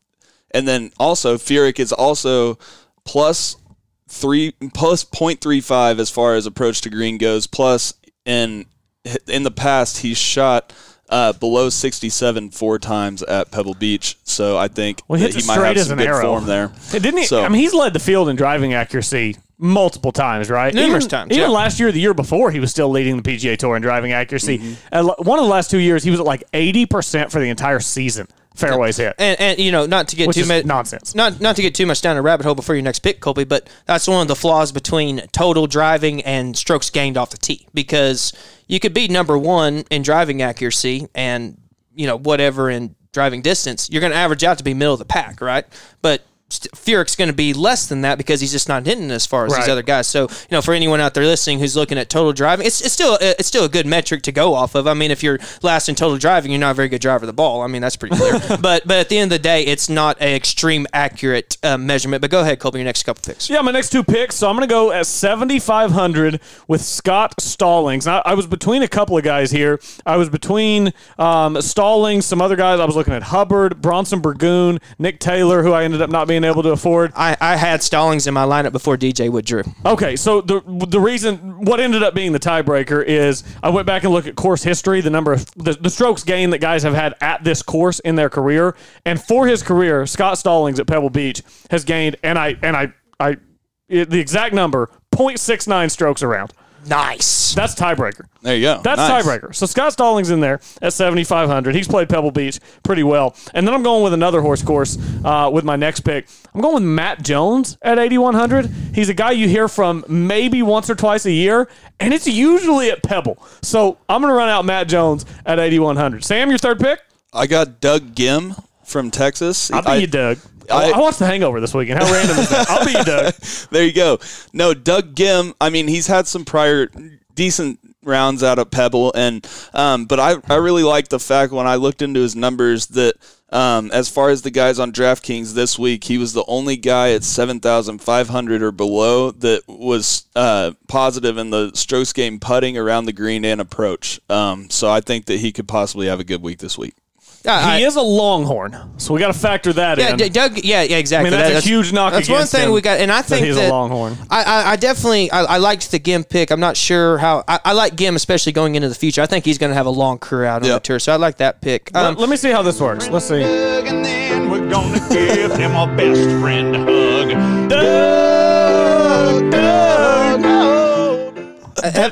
Furyk is also plus 0.35 as far as approach to green goes. Plus in the past he's shot below 67 four times at Pebble Beach. So I think he might have some good form there. Didn't he? So, I mean, he's led the field in driving accuracy multiple times, right? Numerous times. Even last year, the year before, he was still leading the PGA Tour in driving accuracy. Mm-hmm. One of the last 2 years, he was at like 80% for the entire season. Fairways hit. And you know, not to get nonsense. Not to get too much down a rabbit hole before your next pick, Colby, but that's one of the flaws between total driving and strokes gained off the tee, because you could be number one in driving accuracy and, you know, whatever in driving distance, you're going to average out to be middle of the pack, right? But Furyk's going to be less than that because he's just not hitting as far as these other guys. So, you know, for anyone out there listening who's looking at total driving, it's still a good metric to go off of. I mean, if you're last in total driving, you're not a very good driver of the ball. I mean, that's pretty clear. but at the end of the day, it's not an extreme accurate measurement. But go ahead, Colby, your next couple picks. Yeah, my next two picks. So I'm going to go at 7,500 with Scott Stallings. Now, I was between a couple of guys here. I was between Stallings, some other guys. I was looking at Hubbard, Bronson Burgoon, Nick Taylor, who I ended up not being able to afford. I had Stallings in my lineup before DJ withdrew. Okay, so the reason what ended up being the tiebreaker is I went back and looked at course history, the number of the strokes gained that guys have had at this course in their career, and for his career, Scott Stallings at Pebble Beach has gained, the exact number, 0.69 strokes around. Nice. That's tiebreaker. There you go. That's nice. Tiebreaker. So Scott Stallings in there at 7,500. He's played Pebble Beach pretty well. And then I'm going with another horse course with my next pick. I'm going with Matt Jones at 8,100. He's a guy you hear from maybe once or twice a year, and it's usually at Pebble. So I'm going to run out Matt Jones at 8,100. Sam, your third pick? I got Doug Gim from Texas. I'll be you, Doug. I watched The Hangover this weekend. How random is that? I'll be Doug. There you go. No, Doug Gim, I mean, he's had some prior decent rounds out of Pebble, and but I really like the fact when I looked into his numbers that as far as the guys on DraftKings this week, he was the only guy at 7,500 or below that was positive in the strokes game putting, around the green, and approach. So I think that he could possibly have a good week this week. He is a Longhorn, so we got to factor that in. Doug, yeah, exactly. I mean, that's a huge knock against him. That's one thing we got, and I think that he's a Longhorn. I definitely liked the Gim pick. I'm not sure how I like Gim, especially going into the future. I think he's going to have a long career out on the tour, so I like that pick. Let me see how this works. Let's see. Doug, and then we're going to give him a best friend hug. Doug.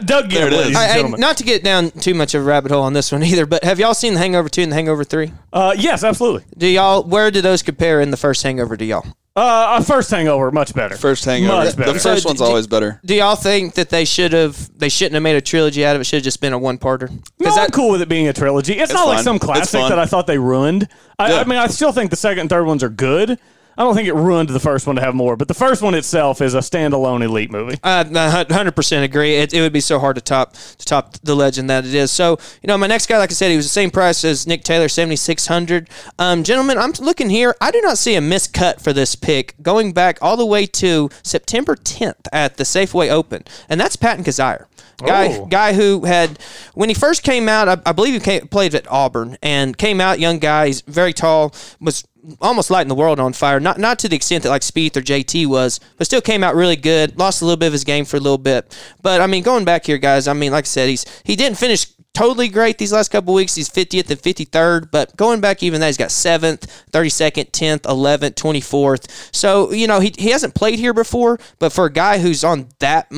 Doug Gim, ladies and gentlemen. Not to get down too much of a rabbit hole on this one either, but have y'all seen The Hangover 2 and The Hangover 3? Yes, absolutely. Where do those compare in the first Hangover to y'all? First Hangover, much better. First Hangover. Much better. The first one's always better. Do y'all think that they shouldn't have made a trilogy out of it? Should have just been a one-parter? No, I'm cool with it being a trilogy. It's not fun. Like some classic that I thought they ruined. I mean, I still think the second and third ones are good. I don't think it ruined the first one to have more, but the first one itself is a standalone elite movie. I 100% agree. It would be so hard to top the legend that it is. So, you know, my next guy, like I said, he was the same price as Nick Taylor, 7,600. Gentlemen, I'm looking here. I do not see a miscut for this pick going back all the way to September 10th at the Safeway Open, and that's Patton Kizzire. Guy who had, when he first came out, I believe he played at Auburn and came out, young guy, he's very tall, was almost lighting the world on fire, not to the extent that like Spieth or JT was, but still came out really good, lost a little bit of his game for a little bit. But, I mean, going back here, guys, I mean, like I said, he didn't finish totally great these last couple of weeks. He's 50th and 53rd, but going back even that, he's got 7th, 32nd, 10th, 11th, 24th. So, you know, he hasn't played here before, but for a guy who's on that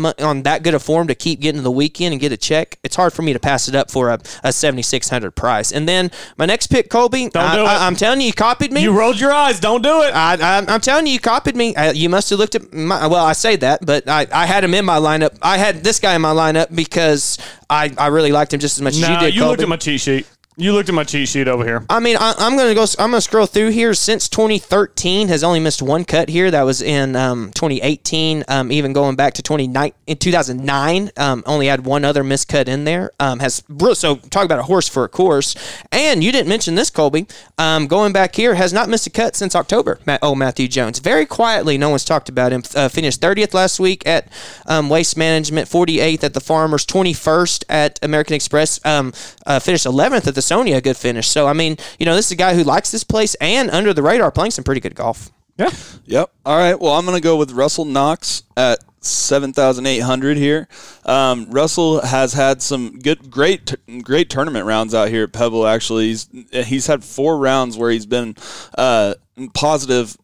good a form to keep getting to the weekend and get a check, it's hard for me to pass it up for a 7,600 price. And then my next pick, Colby, I'm telling you copied me. You rolled your eyes. Don't do it. I'm telling you copied me. You must have looked at my – well, I say that, but I had him in my lineup. I had this guy in my lineup because I really liked him just as much as you did, Colby. Looked at my cheat sheet. You looked at my cheat sheet over here. I mean, I'm gonna scroll through here. Since 2013, has only missed one cut here. That was in 2018. Even going back to 2009, only had one other missed cut in there. So talk about a horse for a course. And you didn't mention this, Colby. Going back here, has not missed a cut since October. Matthew Jones, very quietly, no one's talked about him. Finished 30th last week at Waste Management, 48th at the Farmers, 21st at American Express. Finished 11th at the Sonia, a good finish. So, I mean, you know, this is a guy who likes this place and under the radar playing some pretty good golf. Yeah. Yep. All right. Well, I'm going to go with Russell Knox at 7,800 here. Russell has had some good, great tournament rounds out here at Pebble. Actually, he's had four rounds where he's been positive.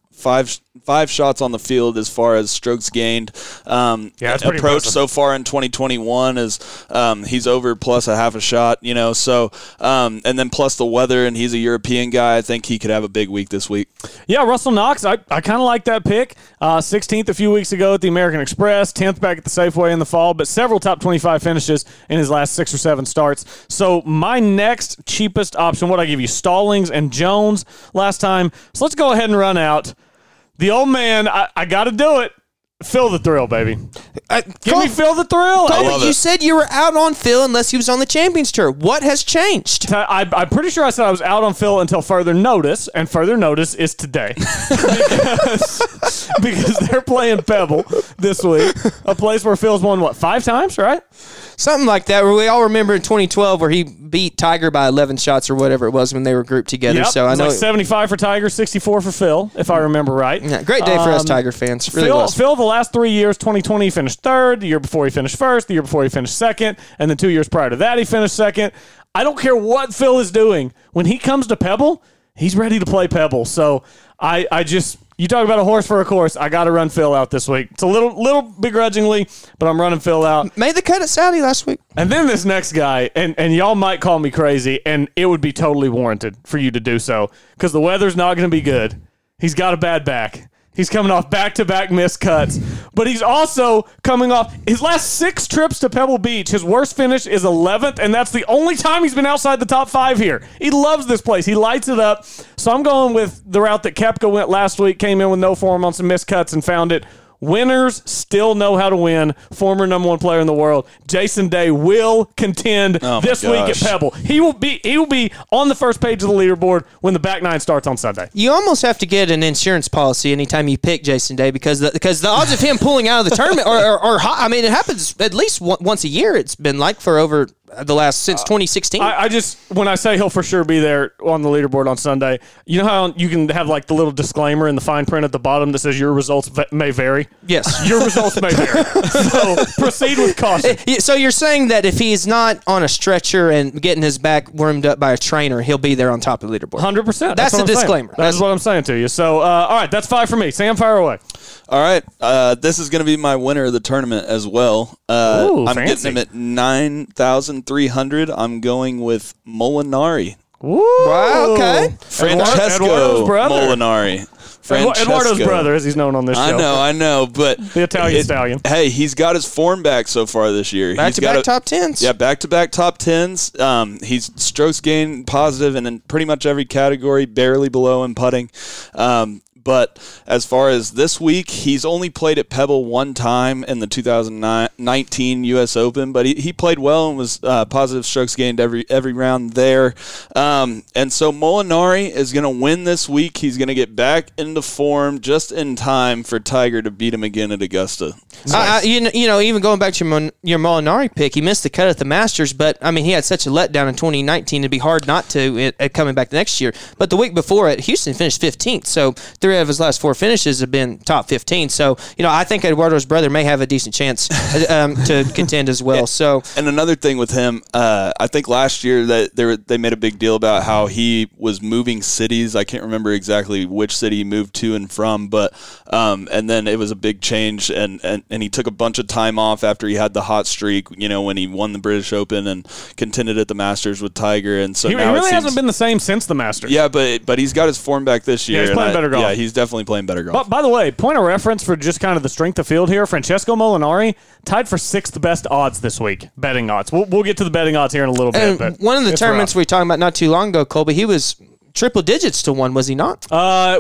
Five shots on the field as far as strokes gained. Approach so far in 2021 is he's over plus a half a shot, you know. So and then plus the weather, and he's a European guy. I think he could have a big week this week. Yeah, Russell Knox, I kind of like that pick. 16th a few weeks ago at the American Express, 10th back at the Safeway in the fall, but several top 25 finishes in his last 6 or 7 starts. So my next cheapest option, what I give you, Stallings and Jones last time. So let's go ahead and run out the old man. I got to do it. Feel the thrill, baby. Give me Feel the Thrill. You said you were out on Phil unless he was on the Champions Tour. What has changed? I'm pretty sure I said I was out on Phil until further notice, and further notice is today. because they're playing Pebble this week, a place where Phil's won, 5 times, right? Something like that, where we all remember in 2012 where he beat Tiger by 11 shots or whatever it was when they were grouped together. Yep. So I know it was 75 for Tiger, 64 for Phil, if I remember right. Yeah, great day for us Tiger fans. Really was. Phil, the last 3 years, 2020 finished 3rd, the year before he finished 1st, the year before he finished 2nd, and then 2 years prior to that he finished 2nd. I don't care what Phil is doing. When he comes to Pebble, he's ready to play Pebble. So I just... You talk about a horse for a course. I got to run Phil out this week. It's a little begrudgingly, but I'm running Phil out. Made the cut at Saudi last week. And then this next guy, and y'all might call me crazy, and it would be totally warranted for you to do so because the weather's not going to be good. He's got a bad back. He's coming off back-to-back missed cuts, but he's also coming off his last 6 trips to Pebble Beach. His worst finish is 11th, and that's the only time he's been outside the top 5 here. He loves this place. He lights it up. So I'm going with the route that Koepka went last week, came in with no form on some missed cuts and found it. Winners still know how to win. Former #1 player in the world, Jason Day, will contend this week at Pebble. He will be on the first page of the leaderboard when the back 9 starts on Sunday. You almost have to get an insurance policy anytime you pick Jason Day because the odds of him pulling out of the tournament are high. I mean, it happens at least once a year. It's been like for over the last since 2016. I just, when I say he'll for sure be there on the leaderboard on Sunday, you know how you can have like the little disclaimer in the fine print at the bottom that says your results may vary? Yes. Your results may vary. So proceed with caution. So you're saying that if he's not on a stretcher and getting his back warmed up by a trainer, he'll be there on top of the leaderboard? 100%. That's the disclaimer. That's what I'm saying to you. So, all right, that's 5 for me. Sam, fire away. All right. This is going to be my winner of the tournament as well. I'm fancy. Getting him at 9,300. I'm going with Molinari. Ooh. Wow, okay. Francesco Molinari. Eduardo's brother, as he's known on this show. I know, but... The Italian stallion. Hey, he's got his form back so far this year. Back-to-back top 10s. Yeah, back-to-back top 10s. He's strokes gained positive in pretty much every category, barely below in putting. But as far as this week, he's only played at Pebble one time in the 2019 U.S. Open, but he played well and was positive strokes gained every round there. And so Molinari is going to win this week. He's going to get back into form just in time for Tiger to beat him again at Augusta. Nice. You know, even going back to your Molinari pick, he missed the cut at the Masters, but, I mean, he had such a letdown in 2019, it'd be hard not to coming back the next year. But the week before at Houston finished 15th, so 3 of his last 4 finishes have been top 15. So, you know, I think Eduardo's brother may have a decent chance to contend as well. So, and another thing with him, I think last year that they made a big deal about how he was moving cities. I can't remember exactly which city he moved to and from, but and then it was a big change, and he took a bunch of time off after he had the hot streak, you know, when he won the British Open and contended at the Masters with Tiger. And so he really hasn't been the same since the Masters. Yeah, but he's got his form back this year. Yeah, he's playing better golf. Yeah, he's definitely playing better golf. By the way, point of reference for just kind of the strength of field here, Francesco Molinari tied for 6th best odds this week, betting odds. We'll get to the betting odds here in a little bit. But one of the tournaments we were talking about not too long ago, Colby, he was triple digits to 1, was he not?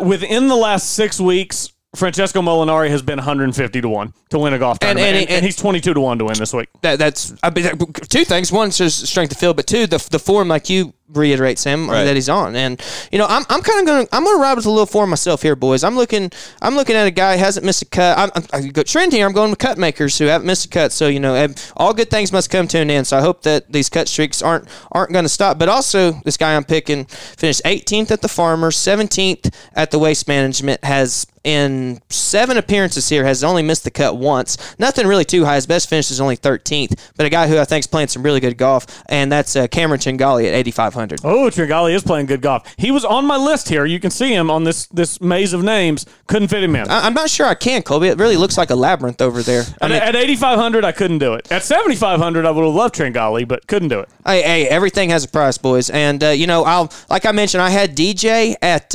Within the last 6 weeks, Francesco Molinari has been 150 to 1 to win a golf tournament, and he's 22 to 1 to win this week. That's 2 things. One is strength of field, but 2, the form like you reiterate, Sam, right, that he's on. And you know, I'm gonna ride with a little form myself here, boys. I'm looking at a guy who hasn't missed a cut. Trend here. I'm going with cut makers who haven't missed a cut. So you know, all good things must come to an end. So I hope that these cut streaks aren't going to stop. But also, this guy I'm picking finished 18th at the Farmers, 17th at the Waste Management. Has in 7 appearances here, has only missed the cut once. Nothing really too high. His best finish is only 13th, but a guy who I think is playing some really good golf, and that's Cameron Tringali at 8,500. Oh, Tringali is playing good golf. He was on my list here. You can see him on this maze of names. Couldn't fit him in. I'm not sure I can, Colby. It really looks like a labyrinth over there. At 8,500, I couldn't do it. At 7,500, I would have loved Tringali, but couldn't do it. Hey, everything has a price, boys. And, you know, like I mentioned, I had DJ at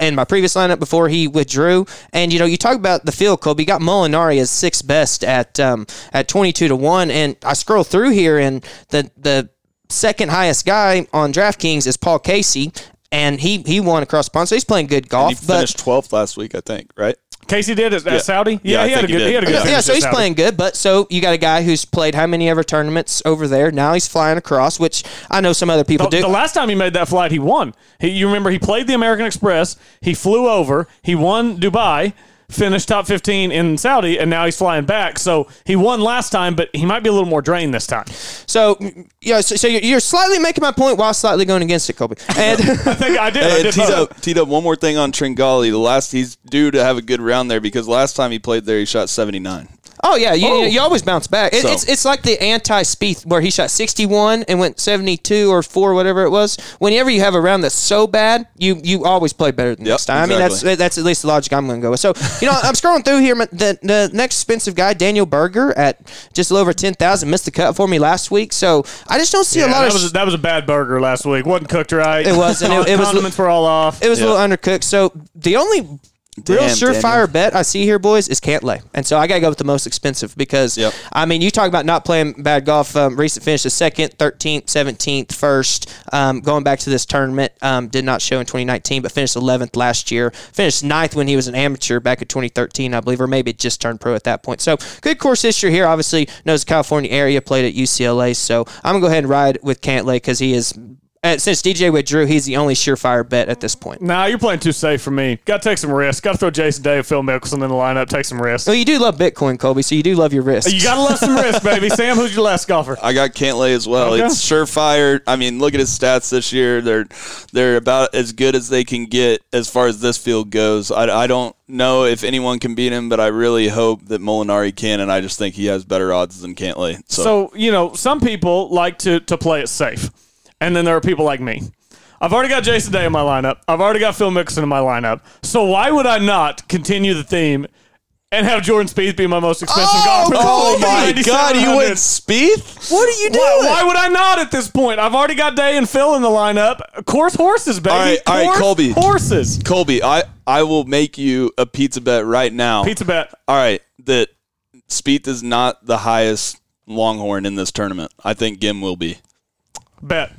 in my previous lineup before he withdrew. And, you know, you talk about the field, Colby. You got Molinari as 6th best at 22-1. And I scroll through here, and the second highest guy on DraftKings is Paul Casey, and he won across the pond, so he's playing good golf. And he finished 12th last week, I think, right? Casey did at Saudi? Yeah, he had a good finish. Yeah, so he's playing good, but so you got a guy who's played how many ever tournaments over there. Now he's flying across, which I know some other people do. The last time he made that flight, he won. You remember he played the American Express, he flew over, he won Dubai, finished top 15 in Saudi, and now he's flying back. So he won last time, but he might be a little more drained this time. So yeah, so you're slightly making my point while slightly going against it, Colby. And I think I did. I did teed up one more thing on Tringali. He's due to have a good round there because last time he played there, he shot 79. Oh, yeah. You always bounce back. It's like the anti-Spieth where he shot 61 and went 72 or 4, whatever it was. Whenever you have a round that's so bad, you always play better the next time. Exactly. I mean, that's at least the logic I'm going to go with. So, you know, I'm scrolling through here. The next expensive guy, Daniel Berger, at just a little over 10,000, missed the cut for me last week. So, I just don't see a lot of... That was a bad burger last week. Wasn't cooked right. It wasn't. Condiments were all off. It was a little undercooked. So, the only... real surefire bet I see here, boys, is Cantlay. And so I got to go with the most expensive because, I mean, you talk about not playing bad golf. Recent finish, the 2nd, 13th, 17th, 1st. Going back to this tournament, did not show in 2019, but finished 11th last year. Finished 9th when he was an amateur back in 2013, I believe, or maybe just turned pro at that point. So good course history here. Obviously knows the California area, played at UCLA. So I'm going to go ahead and ride with Cantlay because he is... since DJ withdrew, he's the only surefire bet at this point. Nah, you're playing too safe for me. Got to take some risks. Got to throw Jason Day and Phil Mickelson in the lineup. Take some risks. Well, you do love Bitcoin, Colby, so you do love your risks. You got to love some risk, baby. Sam, who's your last golfer? I got Cantlay as well. Okay. It's surefire. I mean, look at his stats this year. They're about as good as they can get as far as this field goes. I don't know if anyone can beat him, but I really hope that Molinari can, and I just think he has better odds than Cantlay. So you know, some people like to play it safe. And then there are people like me. I've already got Jason Day in my lineup. I've already got Phil Mickelson in my lineup. So why would I not continue the theme and have Jordan Spieth be my most expensive golfer? Oh, my God. You went Spieth? What are you doing? Why would I not at this point? I've already got Day and Phil in the lineup. Course horses, baby. All right, Colby. Horses. Colby, I will make you a pizza bet right now. Pizza bet. All right, that Spieth is not the highest Longhorn in this tournament. I think Gim will be. Bet.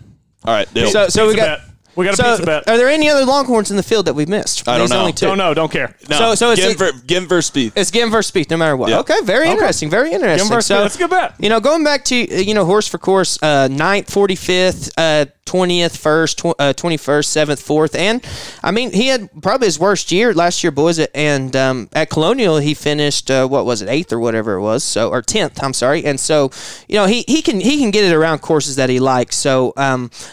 All right, deal. So we got a piece of bet. Are there any other Longhorns in the field that we've missed? I don't know. Only 2. Don't know. Don't care. No. So it's Gim versus Spieth. It's Gim versus Spieth, no matter what. Yep. Okay, very interesting. Very interesting. Gim versus Spieth. That's a good bet. You know, going back to horse for course, 9th, 45th, 20th, 1st, 21st, 7th, 4th, and I mean he had probably his worst year last year, boys. And at Colonial he finished 8th or whatever it was, so or 10th. I'm sorry. And so you know he can get it around courses that he likes. So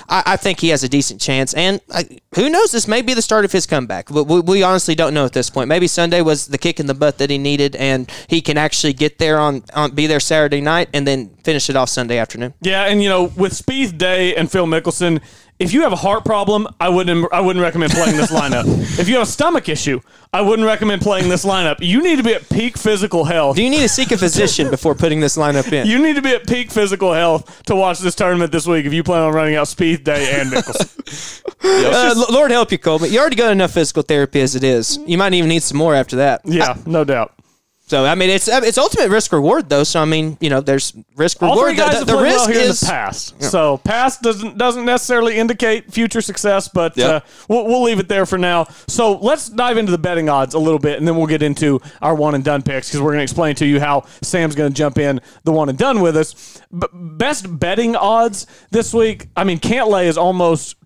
I think he has a decent chance. And who knows? This may be the start of his comeback. But we honestly don't know at this point. Maybe Sunday was the kick in the butt that he needed, and he can actually get there be there Saturday night and then finish it off Sunday afternoon. Yeah, and you know with Spieth, Day, and Phil Mickelson. And if you have a heart problem, I wouldn't recommend playing this lineup. If you have a stomach issue, I wouldn't recommend playing this lineup. You need to be at peak physical health. Do you need to seek a physician before putting this lineup in? You need to be at peak physical health to watch this tournament this week if you plan on running out Spieth, Day, and Mickelson. Lord help you, Cole, but you already got enough physical therapy as it is. You might even need some more after that. Yeah, no doubt. So, I mean, it's ultimate risk-reward, though. So, I mean, you know, there's risk-reward. All three guys have played well here in the past. Yeah. So, past doesn't necessarily indicate future success, but we'll leave it there for now. So, let's dive into the betting odds a little bit, and then we'll get into our one-and-done picks, because we're going to explain to you how Sam's going to jump in the one-and-done with us. But best betting odds this week, I mean, Cantlay is almost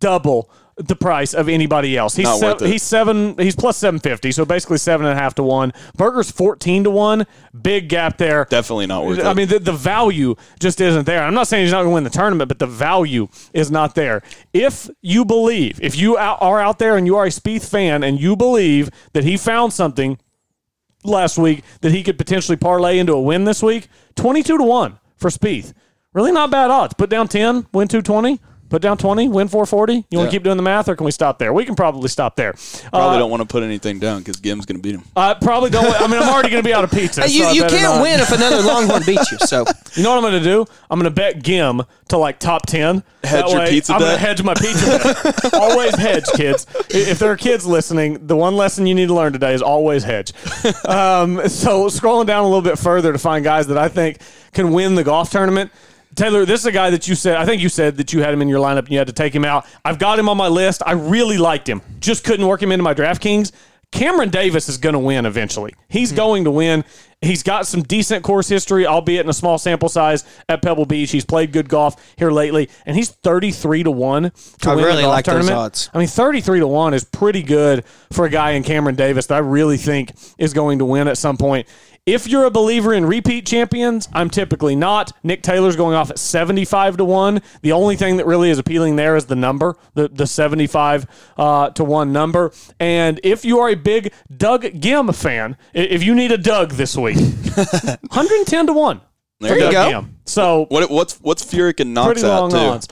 double the price of anybody else. He's he's plus 750, so basically 7.5 to 1. Burger's 14 to 1. Big gap there. Definitely not worth it. I mean, the value just isn't there. I'm not saying he's not going to win the tournament, but the value is not there. If you believe, if you are out there and you are a Spieth fan and you believe that he found something last week that he could potentially parlay into a win this week, 22 to 1 for Spieth. Really not bad odds. Put down 10, win 220. Put down 20, win 440. You want to keep doing the math, or can we stop there? We can probably stop there. Probably don't want to put anything down because Gim's going to beat him. Probably don't. I mean, I'm already going to be out of pizza. Hey, you can't win if another Longhorn beats you. So you know what I'm going to do? I'm going to bet Gim to like top 10. I'm going to hedge my pizza bet. Always hedge, kids. If there are kids listening, the one lesson you need to learn today is always hedge. So scrolling down a little bit further to find guys that I think can win the golf tournament. Taylor, this is a guy that you said, I think you said that you had him in your lineup and you had to take him out. I've got him on my list. I really liked him. Just couldn't work him into my DraftKings. Cameron Davis is going to win eventually. He's going to win. He's got some decent course history, albeit in a small sample size at Pebble Beach. He's played good golf here lately, and he's 33 to 1 to win the golf tournament. Those odds. I mean, 33 to 1 is pretty good for a guy in Cameron Davis that I really think is going to win at some point. If you're a believer in repeat champions, I'm typically not. Nick Taylor's going off at 75 to 1. The only thing that really is appealing there is the number, the 75 to 1 number. And if you are a big Doug Gim fan, if you need a Doug this week, 110 to 1. There you go. Gim. So what's Furyk and Knox at, too? Odds.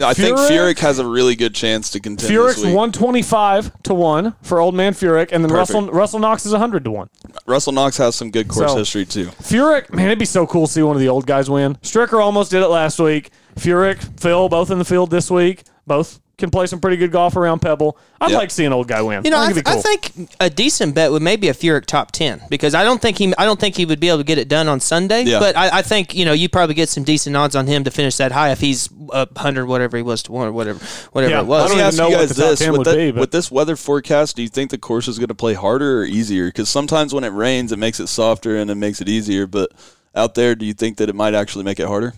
I think Furyk has a really good chance to contend. Furyk's 125 to 1 for old man Furyk, and then Russell Knox is 100 to 1. Russell Knox has some good course history, too. Furyk, man, it'd be so cool to see one of the old guys win. Stricker almost did it last week. Furyk, Phil, both in the field this week. Both can play some pretty good golf around Pebble. I'd like to see an old guy win. You know, I think a decent bet would maybe a Furyk top 10, because I don't think he would be able to get it done on Sunday. Yeah. But I think, you know, you probably get some decent odds on him to finish that high if he's 100, whatever he was to 1, or whatever it was. I don't even know what the top 10 would be. With this weather forecast, do you think the course is going to play harder or easier? Because sometimes when it rains, it makes it softer and it makes it easier, but out there, do you think that it might actually make it harder?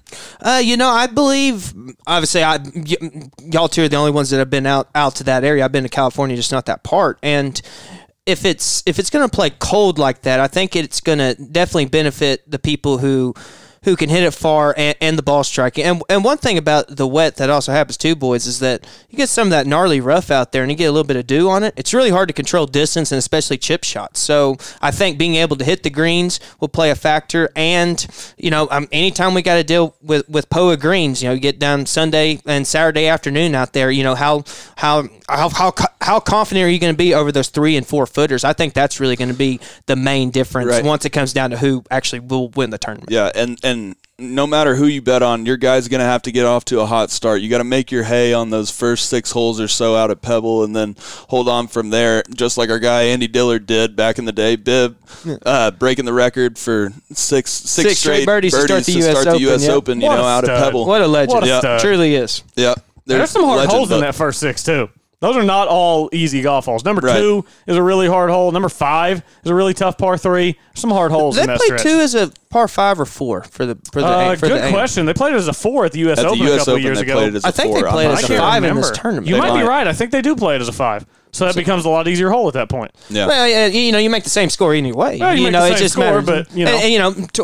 You know, I believe, obviously, y'all two are the only ones that have been out to that area. I've been to California, just not that part. And if it's going to play cold like that, I think it's going to definitely benefit the people who can hit it far and the ball striking. And one thing about the wet that also happens too, boys, is that you get some of that gnarly rough out there and you get a little bit of dew on it. It's really hard to control distance and especially chip shots. So I think being able to hit the greens will play a factor. And, you know, anytime we got to deal with POA greens, you know, you get down Sunday and Saturday afternoon out there, you know, how confident are you going to be over those 3 and 4 footers? I think that's really going to be the main difference once it comes down to who actually will win the tournament. Yeah, and no matter who you bet on, your guy's going to have to get off to a hot start. You got to make your hay on those first 6 holes or so out at Pebble and then hold on from there, just like our guy Andy Dillard did back in the day. Bibb breaking the record for six straight birdies to start the U.S. Open, you know, out at Pebble. What a legend. What a stud. Truly is. Yeah. There's some hard holes in that first 6, too. Those are not all easy golf holes. Number 2 is a really hard hole. Number 5 is a really tough par 3. Some hard holes in that stretch. They play 2 as a par 5 or 4 for the good question. They played it as a 4 at the U.S. Open a couple of years ago. I think they played it as a 5 in this tournament. You might be right. I think they do play it as a 5. So that becomes a lot easier hole at that point. Yeah. Well, you know, you make the same score anyway. Well, you know, it just matters. But, you know, and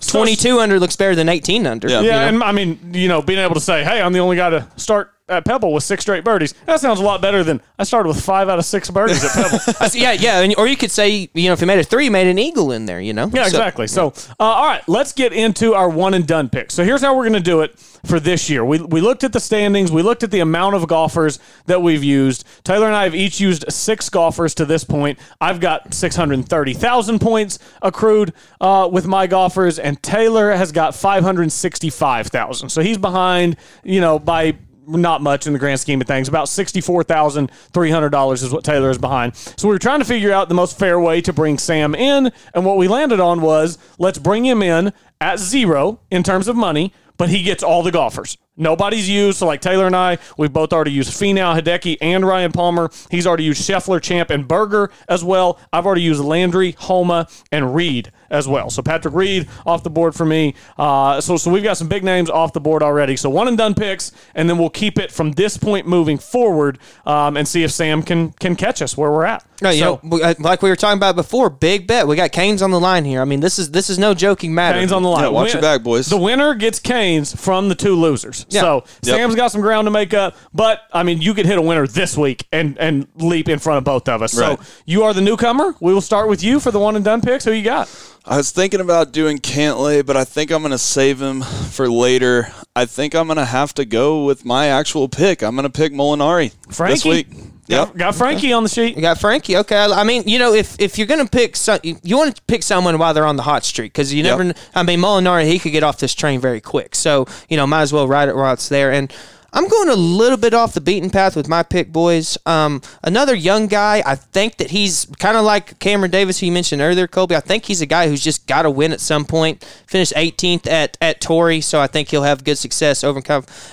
22 under looks better than 18 under. Yeah, and I mean, you know, being able to say, hey, I'm the only guy to start at Pebble with 6 straight birdies. That sounds a lot better than I started with 5 out of 6 birdies at Pebble. And, or you could say, you know, if you made a 3, you made an eagle in there, you know? Yeah, exactly. So, all right, let's get into our one and done picks. So here's how we're going to do it for this year. We looked at the standings. We looked at the amount of golfers that we've used. Taylor and I have each used 6 golfers to this point. I've got 630,000 points accrued with my golfers, and Taylor has got 565,000. So he's behind, you know, by not much in the grand scheme of things. About $64,300 is what Taylor is behind. So we were trying to figure out the most fair way to bring Sam in, and what we landed on was let's bring him in at zero in terms of money, but he gets all the golfers. Nobody's used, so like Taylor and I, we've both already used Finau, Hideki, and Ryan Palmer. He's already used Scheffler, Champ, and Berger as well. I've already used Landry, Homa, and Reed as well. So Patrick Reed off the board for me. So we've got some big names off the board already. So one and done picks, and then we'll keep it from this point moving forward and see if Sam can catch us where we're at. No, you know, like we were talking about before, big bet. We got Canes on the line here. I mean, this is no joking matter. Canes on the line. Yeah, watch your back, boys. The winner gets Canes from the two losers. Yeah. So Sam's got some ground to make up, but I mean, you could hit a winner this week and leap in front of both of us. Right. So you are the newcomer. We will start with you for the one and done picks. Who you got? I was thinking about doing Cantlay, but I think I'm going to save him for later. I think I'm going to have to go with my actual pick. I'm going to pick Molinari this week. Yep. Got Frankie on the sheet. You got Frankie. Okay. I mean, you know, if you're going to pick – you want to pick someone while they're on the hot streak because you never – I mean, Molinari, he could get off this train very quick. So, you know, might as well ride it while it's there. And I'm going a little bit off the beaten path with my pick, boys. Another young guy, I think that he's kind of like Cameron Davis, who you mentioned earlier, Colby. I think he's a guy who's just got to win at some point. Finished 18th at Torrey, so I think he'll have good success over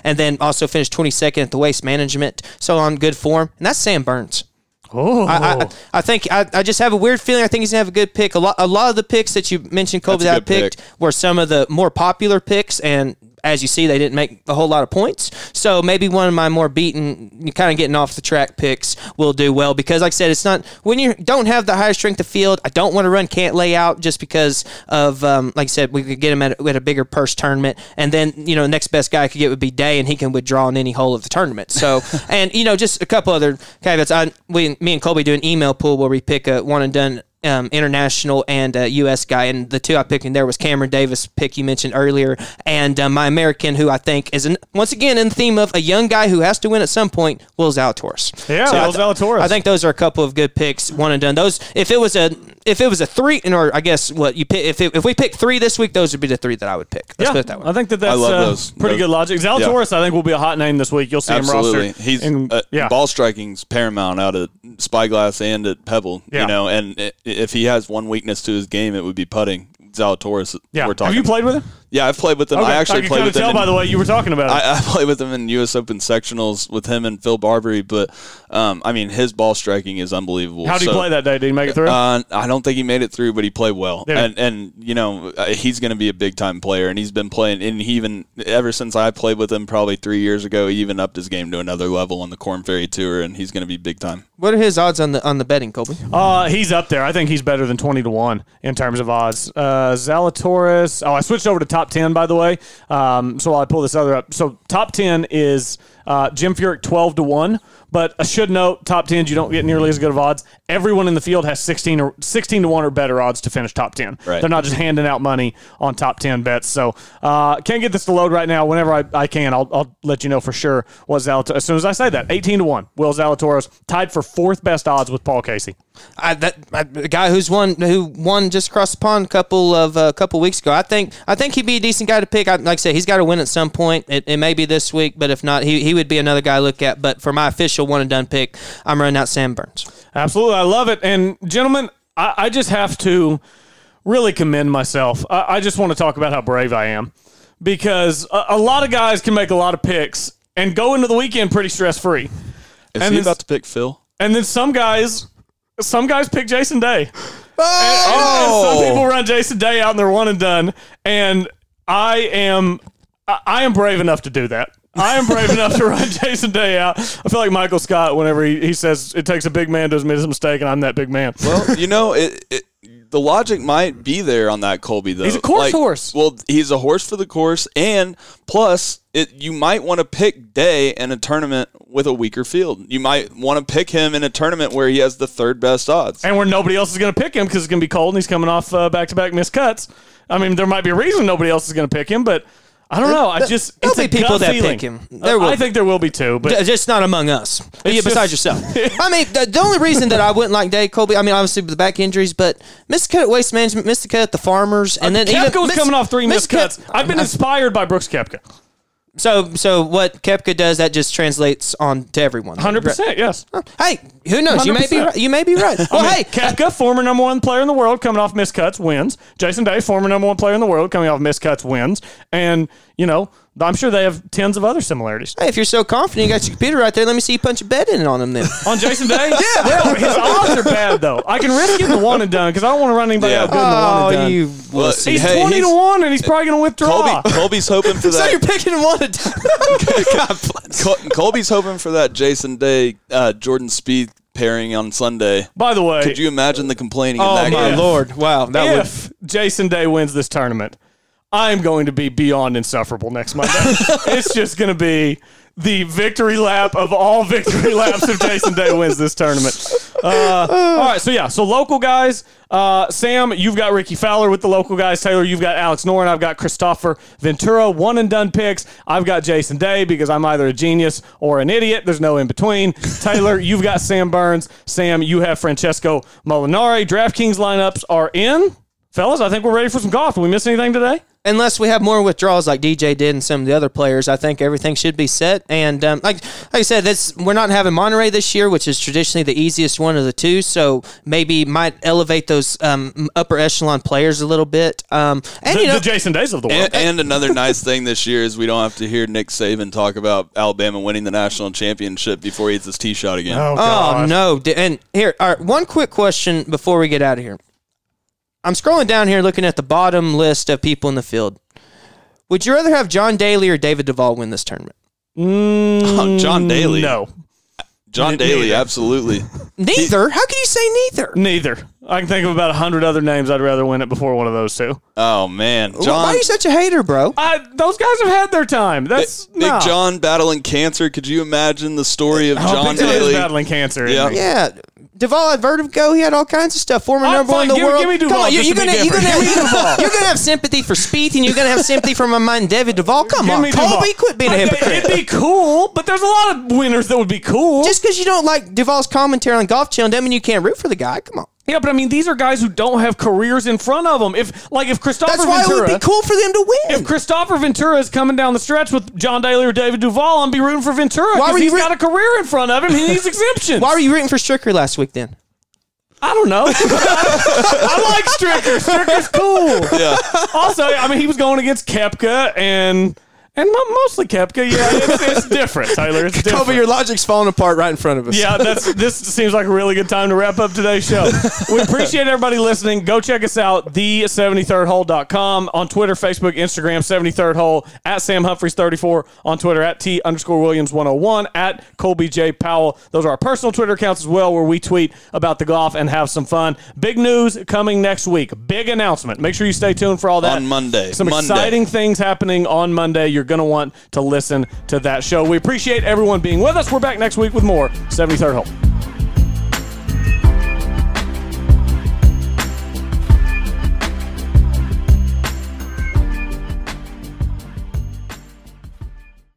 and then also finished 22nd at the Waste Management, so on good form. And that's Sam Burns. Oh, I think I just have a weird feeling. I think he's going to have a good pick. A lot of the picks that you mentioned, Colby, that I picked were some of the more popular picks, and as you see, they didn't make a whole lot of points. So maybe one of my more beaten, kind of getting off the track picks will do well because, like I said, it's not when you don't have the higher strength of field. I don't want to run Cantlay out just because of, like I said, we could get him at a bigger purse tournament, and then you know the next best guy I could get would be Day, and he can withdraw in any hole of the tournament. So and you know just a couple other caveats. Me and Colby do an email pool where we pick a one and done. International and U.S. guy, and the two I picked in there was Cameron Davis pick you mentioned earlier, and my American, who I think is once again in the theme of a young guy who has to win at some point, Will Zalatoris. Yeah, so Zalatoris. I think those are a couple of good picks, one and done. Those, if it was a three, or I guess what you pick, if we pick three this week, those would be the three that I would pick. Let's put it that way. I think that's pretty good logic. Zalatoris, I think, will be a hot name this week. You'll see him rostered. He's ball striking's paramount out at Spyglass and at Pebble. Yeah. You know, and if he has one weakness to his game, it would be putting. Zalatoris, we're talking. Have you played with him? Yeah, I've played with him. Okay. I actually played with him. I can tell by the way you were talking about it. I played with him in U.S. Open sectionals with him and Phil Barbary, but I mean his ball striking is unbelievable. How did he play that day? Did he make it through? I don't think he made it through, but he played well. Yeah. And you know he's going to be a big time player, and he's been playing. And he even ever since I played with him, probably 3 years ago, he even upped his game to another level on the Corn Ferry Tour, and he's going to be big time. What are his odds on the betting, Colby? He's up there. I think he's better than 20 to 1 in terms of odds. Zalatoris. Oh, I switched over to top 10, by the way. So while I pull this other up. So top 10 is Jim Furyk 12 to 1. But I should note, top 10s, you don't get nearly as good of odds. Everyone in the field has 16 to 1 or better odds to finish top 10. Right. They're not just handing out money on top 10 bets. So can't get this to load right now. Whenever I can, I'll let you know for sure what Zalatoris. As soon as I say that, 18 to 1, Will Zalatoris tied for fourth best odds with Paul Casey. A guy who won just across the pond a couple weeks ago. I think he'd be a decent guy to pick. Like I said, he's got to win at some point. It may be this week, but if not, he would be another guy to look at. But for my official one and done pick, I'm running out Sam Burns. Absolutely, I love it. And gentlemen, I just have to really commend myself. I just want to talk about how brave I am because a lot of guys can make a lot of picks and go into the weekend pretty stress free. Is he about to pick Phil? And then some guys. Some guys pick Jason Day. And some people run Jason Day out in their one and done. And I am brave enough to do that. I am brave enough to run Jason Day out. I feel like Michael Scott whenever he says it takes a big man to admit his mistake, and I'm that big man. Well, you know, the logic might be there on that, Colby, though. He's a horse. Well, he's a horse for the course, and plus you might want to pick Day in a tournament with a weaker field. You might want to pick him in a tournament where he has the third best odds. And where nobody else is going to pick him because it's going to be cold and he's coming off back-to-back missed cuts. I mean, there might be a reason nobody else is going to pick him, but I don't know. There'll be people that pick him. I think there will be too, but just not among us. Yeah, besides yourself. I mean, the only reason that I wouldn't like Dave Colby, I mean, obviously with the back injuries, but missed cut at Waste Management, missed cut at the Farmers, and then Koepka was coming off three missed cuts. I've been inspired by Brooks Koepka. So what Koepka does, that just translates on to everyone. 100%, yes. Hey, who knows? You may be right. Well, hey, Koepka, former number one player in the world, coming off missed cuts, wins. Jason Day, former number one player in the world, coming off missed cuts, wins. And you know, I'm sure they have tens of other similarities. Hey, if you're so confident, you got your computer right there. Let me see you punch a bet in on him then. On Jason Day? Yeah. Well, his odds are bad, though. I can risk getting the one and done because I don't want to run anybody out good in the one and done. He's 20 to 1, and he's probably going to withdraw. Colby's hoping for that. So you're picking one and done. God bless. Colby's hoping for that Jason Day, Jordan Spieth pairing on Sunday. By the way. Could you imagine the complaining in that game? Oh, my Lord. Wow. If Jason Day wins this tournament, I'm going to be beyond insufferable next Monday. It's just going to be the victory lap of all victory laps if Jason Day wins this tournament. All right, so yeah, so local guys. Sam, you've got Ricky Fowler with the local guys. Taylor, you've got Alex Noren. I've got Christopher Ventura, one and done picks. I've got Jason Day because I'm either a genius or an idiot. There's no in between. Taylor, you've got Sam Burns. Sam, you have Francesco Molinari. DraftKings lineups are in. Fellas, I think we're ready for some golf. Did we miss anything today? Unless we have more withdrawals like DJ did and some of the other players, I think everything should be set. And like I said, we're not having Monterey this year, which is traditionally the easiest one of the two, so maybe might elevate those upper echelon players a little bit. The Jason Days of the world. And another nice thing this year is we don't have to hear Nick Saban talk about Alabama winning the national championship before he hits his tee shot again. Oh no. And here, all right, one quick question before we get out of here. I'm scrolling down here looking at the bottom list of people in the field. Would you rather have John Daly or David Duval win this tournament? John Daly. No. John Daly, absolutely. Neither? How can you say neither? Neither. I can think of about 100 other names I'd rather win it before one of those two. Oh, man. John, why are you such a hater, bro? Those guys have had their time. Big John battling cancer. Could you imagine the story of John Daly? Big John battling cancer. Yeah. Duval had vertigo. He had all kinds of stuff. Former number one in the world. Give me Duval. Come on, you're going to have sympathy for Spieth, and you're going to have sympathy for my man David Duval. Come on, Colby, quit being a hypocrite. It'd be cool, but there's a lot of winners that would be cool. Just because you don't like Duval's commentary on Golf Channel doesn't mean you can't root for the guy. Come on. Yeah, but I mean, these are guys who don't have careers in front of them. If Christopher Ventura... That's why it would be cool for them to win. If Christopher Ventura is coming down the stretch with John Daly or David Duval, I'm be rooting for Ventura because he's got a career in front of him. He needs exemptions. Why were you rooting for Stricker last week then? I don't know. I like Stricker. Stricker's cool. Yeah. Also, I mean, he was going against Koepka and mostly Koepka. Yeah, it's different, Taylor. It's different. Kobe, your logic's falling apart right in front of us. Yeah, this seems like a really good time to wrap up today's show. We appreciate everybody listening. Go check us out, the73rdhole.com, on Twitter, Facebook, Instagram, 73rd Hole, at Sam Humphreys 34, on Twitter, at T_Williams101, at Colby J. Powell. Those are our personal Twitter accounts as well, where we tweet about the golf and have some fun. Big news coming next week. Big announcement. Make sure you stay tuned for all that. On Monday. Exciting things happening on Monday. You're going to want to listen to that show. We appreciate everyone being with us. We're back next week with more 73rd Hole.